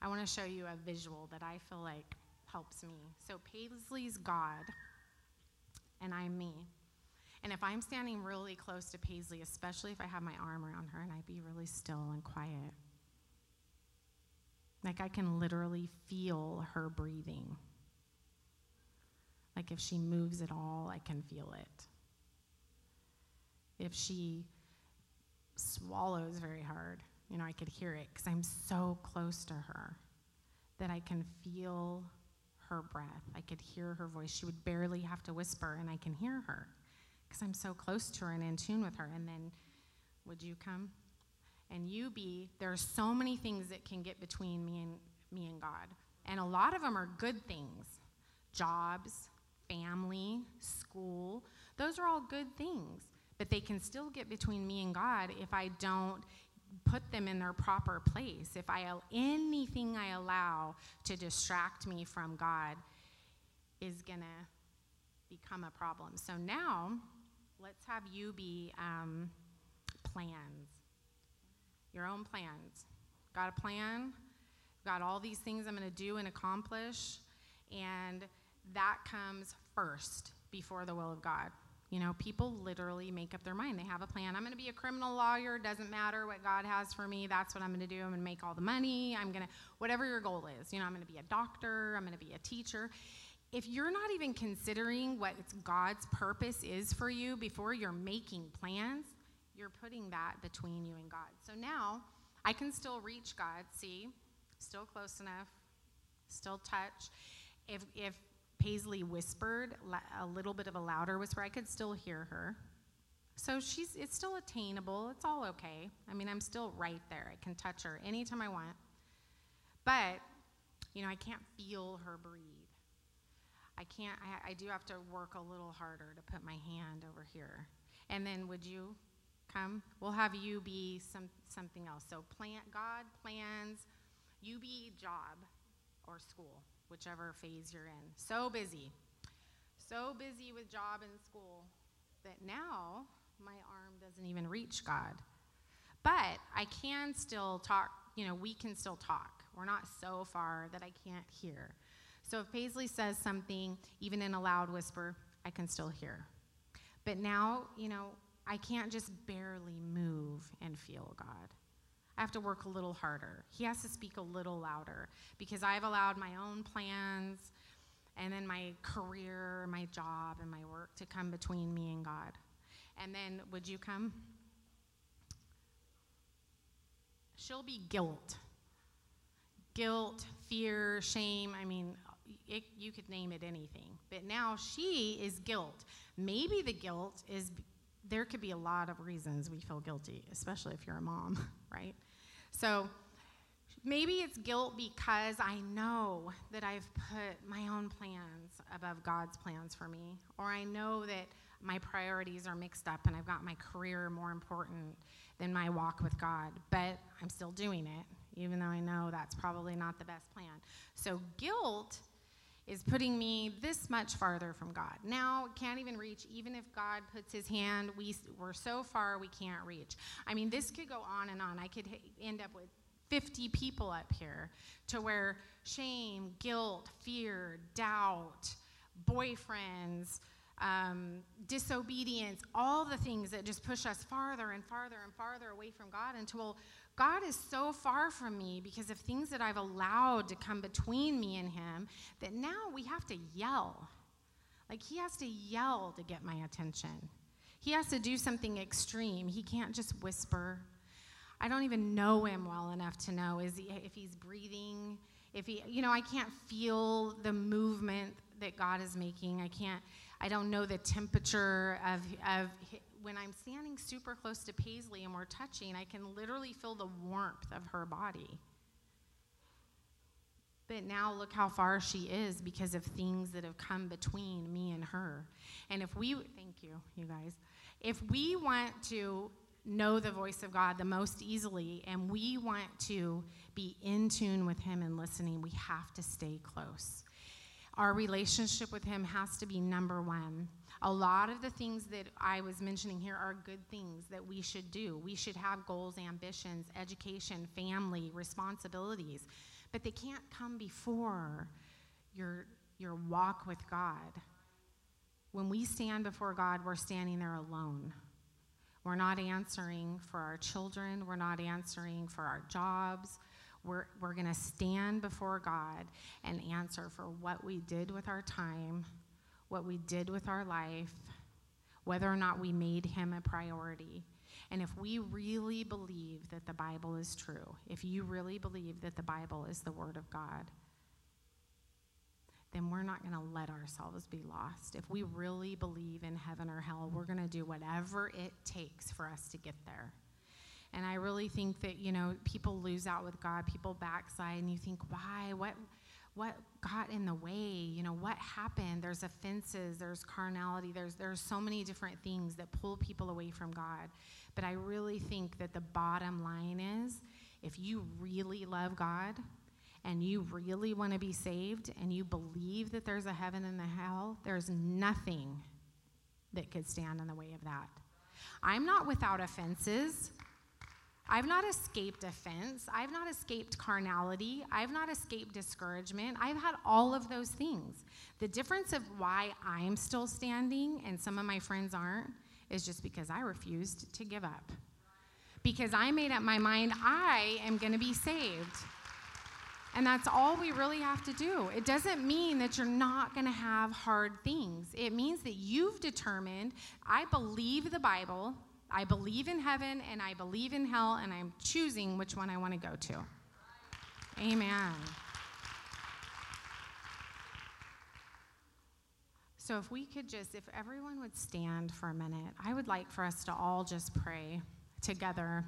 I want to show you a visual that I feel like helps me. So Paisley's God, and I'm me. And if I'm standing really close to Paisley, especially if I have my arm around her and I be really still and quiet, like I can literally feel her breathing. Like if she moves at all, I can feel it. If she swallows very hard, I could hear it, because I'm so close to her that I can feel her breath. I could hear her voice. She would barely have to whisper, and I can hear her, because I'm so close to her and in tune with her. And then, would you come? And you be, there are so many things that can get between me and God. And a lot of them are good things. Jobs, family, school, those are all good things. But they can still get between me and God if I don't put them in their proper place. If anything I allow to distract me from God is going to become a problem. So now, let's have you be plans, your own plans. Got a plan, got all these things I'm going to do and accomplish, and that comes first before the will of God. People literally make up their mind. They have a plan. I'm going to be a criminal lawyer. Doesn't matter what God has for me. That's what I'm going to do. I'm going to make all the money. I'm going to, whatever your goal is. I'm going to be a doctor. I'm going to be a teacher. If you're not even considering what God's purpose is for you before you're making plans, you're putting that between you and God. So now I can still reach God. See, still close enough, still touch. If Paisley whispered, a little bit of a louder whisper, I could still hear her. So it's still attainable. It's all okay. I'm still right there. I can touch her anytime I want. But, I can't feel her breathe. I do have to work a little harder to put my hand over here. And then would you come? We'll have you be something else. So God plans, you be job or school, whichever phase you're in. So busy with job and school that now my arm doesn't even reach God. But I can still talk, you know, we can still talk. We're not so far that I can't hear. So if Paisley says something, even in a loud whisper, I can still hear. But now, you know, I can't just barely move and feel God. I have to work a little harder. He has to speak a little louder because I've allowed my own plans and then my career, my job, and my work to come between me and God. And then, would you come? She'll be guilt. Guilt, fear, shame, I mean, you could name it anything. But now she is guilt. Maybe the guilt is, there could be a lot of reasons we feel guilty, especially if you're a mom, right? So maybe it's guilt because I know that I've put my own plans above God's plans for me, or I know that my priorities are mixed up and I've got my career more important than my walk with God, but I'm still doing it, even though I know that's probably not the best plan. So guilt is putting me this much farther from God. Now, can't even reach, even if God puts his hand, we're so far we can't reach. I mean, this could go on and on. I could end up with 50 people up here to where shame, guilt, fear, doubt, boyfriends, disobedience, all the things that just push us farther and farther and farther away from God until God is so far from me because of things that I've allowed to come between me and him that now we have to yell. Like, he has to yell to get my attention. He has to do something extreme. He can't just whisper. I don't even know him well enough to know if he's breathing, if he, you know, I can't feel the movement that God is making. I don't know the temperature of when I'm standing super close to Paisley and we're touching, I can literally feel the warmth of her body. But now look how far she is because of things that have come between me and her. And if we, thank you, you guys, if we want to know the voice of God the most easily and we want to be in tune with him and listening, we have to stay close. Our relationship with him has to be number one. A lot of the things that I was mentioning here are good things that we should do. We should have goals, ambitions, education, family, responsibilities, but they can't come before your walk with God. When we stand before God, we're standing there alone. We're not answering for our children. We're not answering for our jobs. We're going to stand before God and answer for what we did with our time, what we did with our life, whether or not we made him a priority. And if we really believe that the Bible is true, if you really believe that the Bible is the Word of God, then we're not going to let ourselves be lost. If we really believe in heaven or hell, we're going to do whatever it takes for us to get there. And I really think that, you know, people lose out with God, people backslide, and you think, why? What got in the way? You know, what happened? There's offenses, there's carnality, there's so many different things that pull people away from God. But I really think that the bottom line is, if you really love God and you really want to be saved and you believe that there's a heaven and a hell, there's nothing that could stand in the way of that. I'm not without offenses. I've not escaped offense. I've not escaped carnality. I've not escaped discouragement. I've had all of those things. The difference of why I'm still standing and some of my friends aren't is just because I refused to give up. Because I made up my mind, I am going to be saved. And that's all we really have to do. It doesn't mean that you're not going to have hard things. It means that you've determined, I believe the Bible, I believe in heaven, and I believe in hell, and I'm choosing which one I want to go to. Amen. So if we could just, if everyone would stand for a minute, I would like for us to all just pray together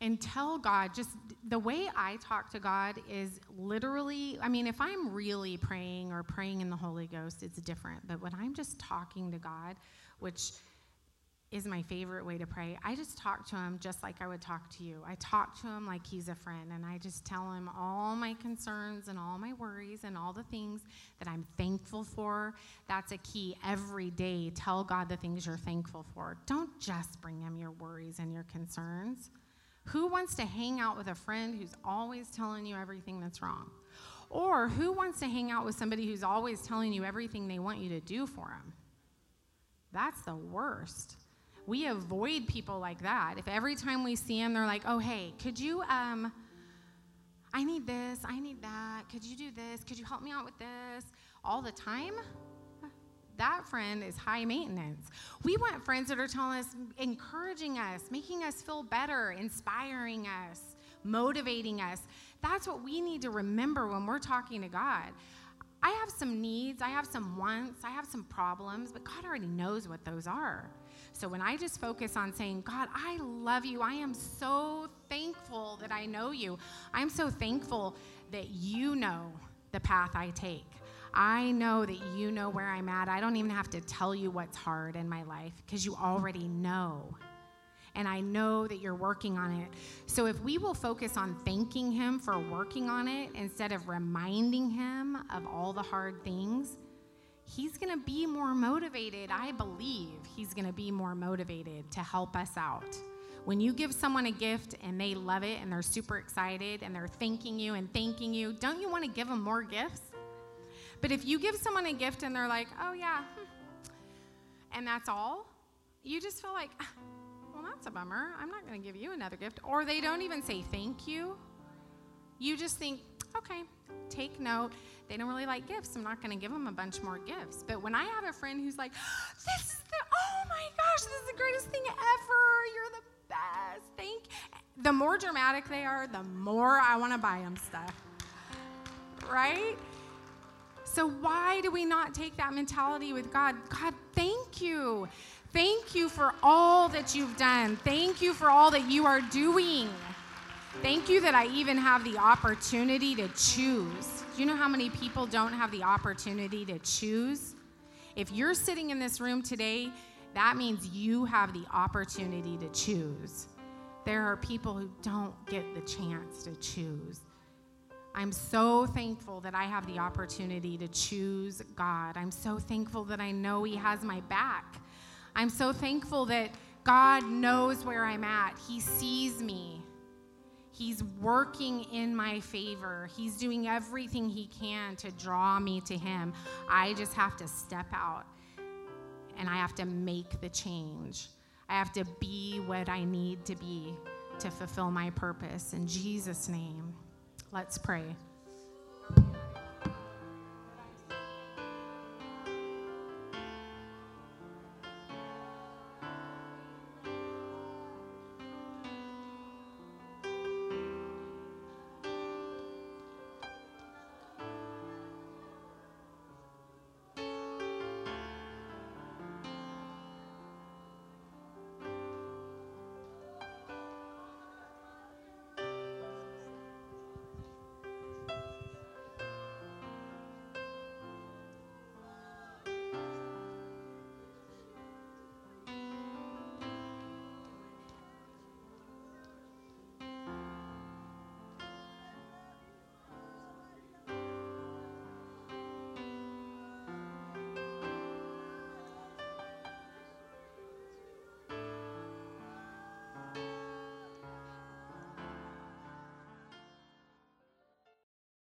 and tell God, just the way I talk to God is literally, I mean, if I'm really praying or praying in the Holy Ghost, it's different. But when I'm just talking to God, which is my favorite way to pray. I just talk to him just like I would talk to you. I talk to him like he's a friend, and I just tell him all my concerns and all my worries and all the things that I'm thankful for. That's a key every day. Tell God the things you're thankful for. Don't just bring him your worries and your concerns. Who wants to hang out with a friend who's always telling you everything that's wrong? Or who wants to hang out with somebody who's always telling you everything they want you to do for them? That's the worst. We avoid people like that. If every time we see them, they're like, oh, hey, could you, I need this, I need that. Could you do this? Could you help me out with this? All the time? That friend is high maintenance. We want friends that are telling us, encouraging us, making us feel better, inspiring us, motivating us. That's what we need to remember when we're talking to God. I have some needs, I have some wants, I have some problems, but God already knows what those are. So when I just focus on saying, God, I love you. I am so thankful that I know you. I'm so thankful that you know the path I take. I know that you know where I'm at. I don't even have to tell you what's hard in my life because you already know. And I know that you're working on it. So if we will focus on thanking him for working on it instead of reminding him of all the hard things, he's going to be more motivated. I believe he's going to be more motivated to help us out. When you give someone a gift and they love it and they're super excited and they're thanking you, don't you want to give them more gifts? But if you give someone a gift and they're like, oh, yeah, and that's all, you just feel like, well, that's a bummer. I'm not going to give you another gift. Or they don't even say thank you. You just think, okay, take note. They don't really like gifts. I'm not going to give them a bunch more gifts. But when I have a friend who's like, this is the, oh, my gosh, this is the greatest thing ever. You're the best. Thank you. The more dramatic they are, the more I want to buy them stuff, right? So why do we not take that mentality with God? God, thank you. Thank you for all that you've done. Thank you for all that you are doing. Thank you that I even have the opportunity to choose. Do you know how many people don't have the opportunity to choose? If you're sitting in this room today, that means you have the opportunity to choose. There are people who don't get the chance to choose. I'm so thankful that I have the opportunity to choose God. I'm so thankful that I know he has my back. I'm so thankful that God knows where I'm at. He sees me. He's working in my favor. He's doing everything he can to draw me to him. I just have to step out, and I have to make the change. I have to be what I need to be to fulfill my purpose. In Jesus' name. Let's pray.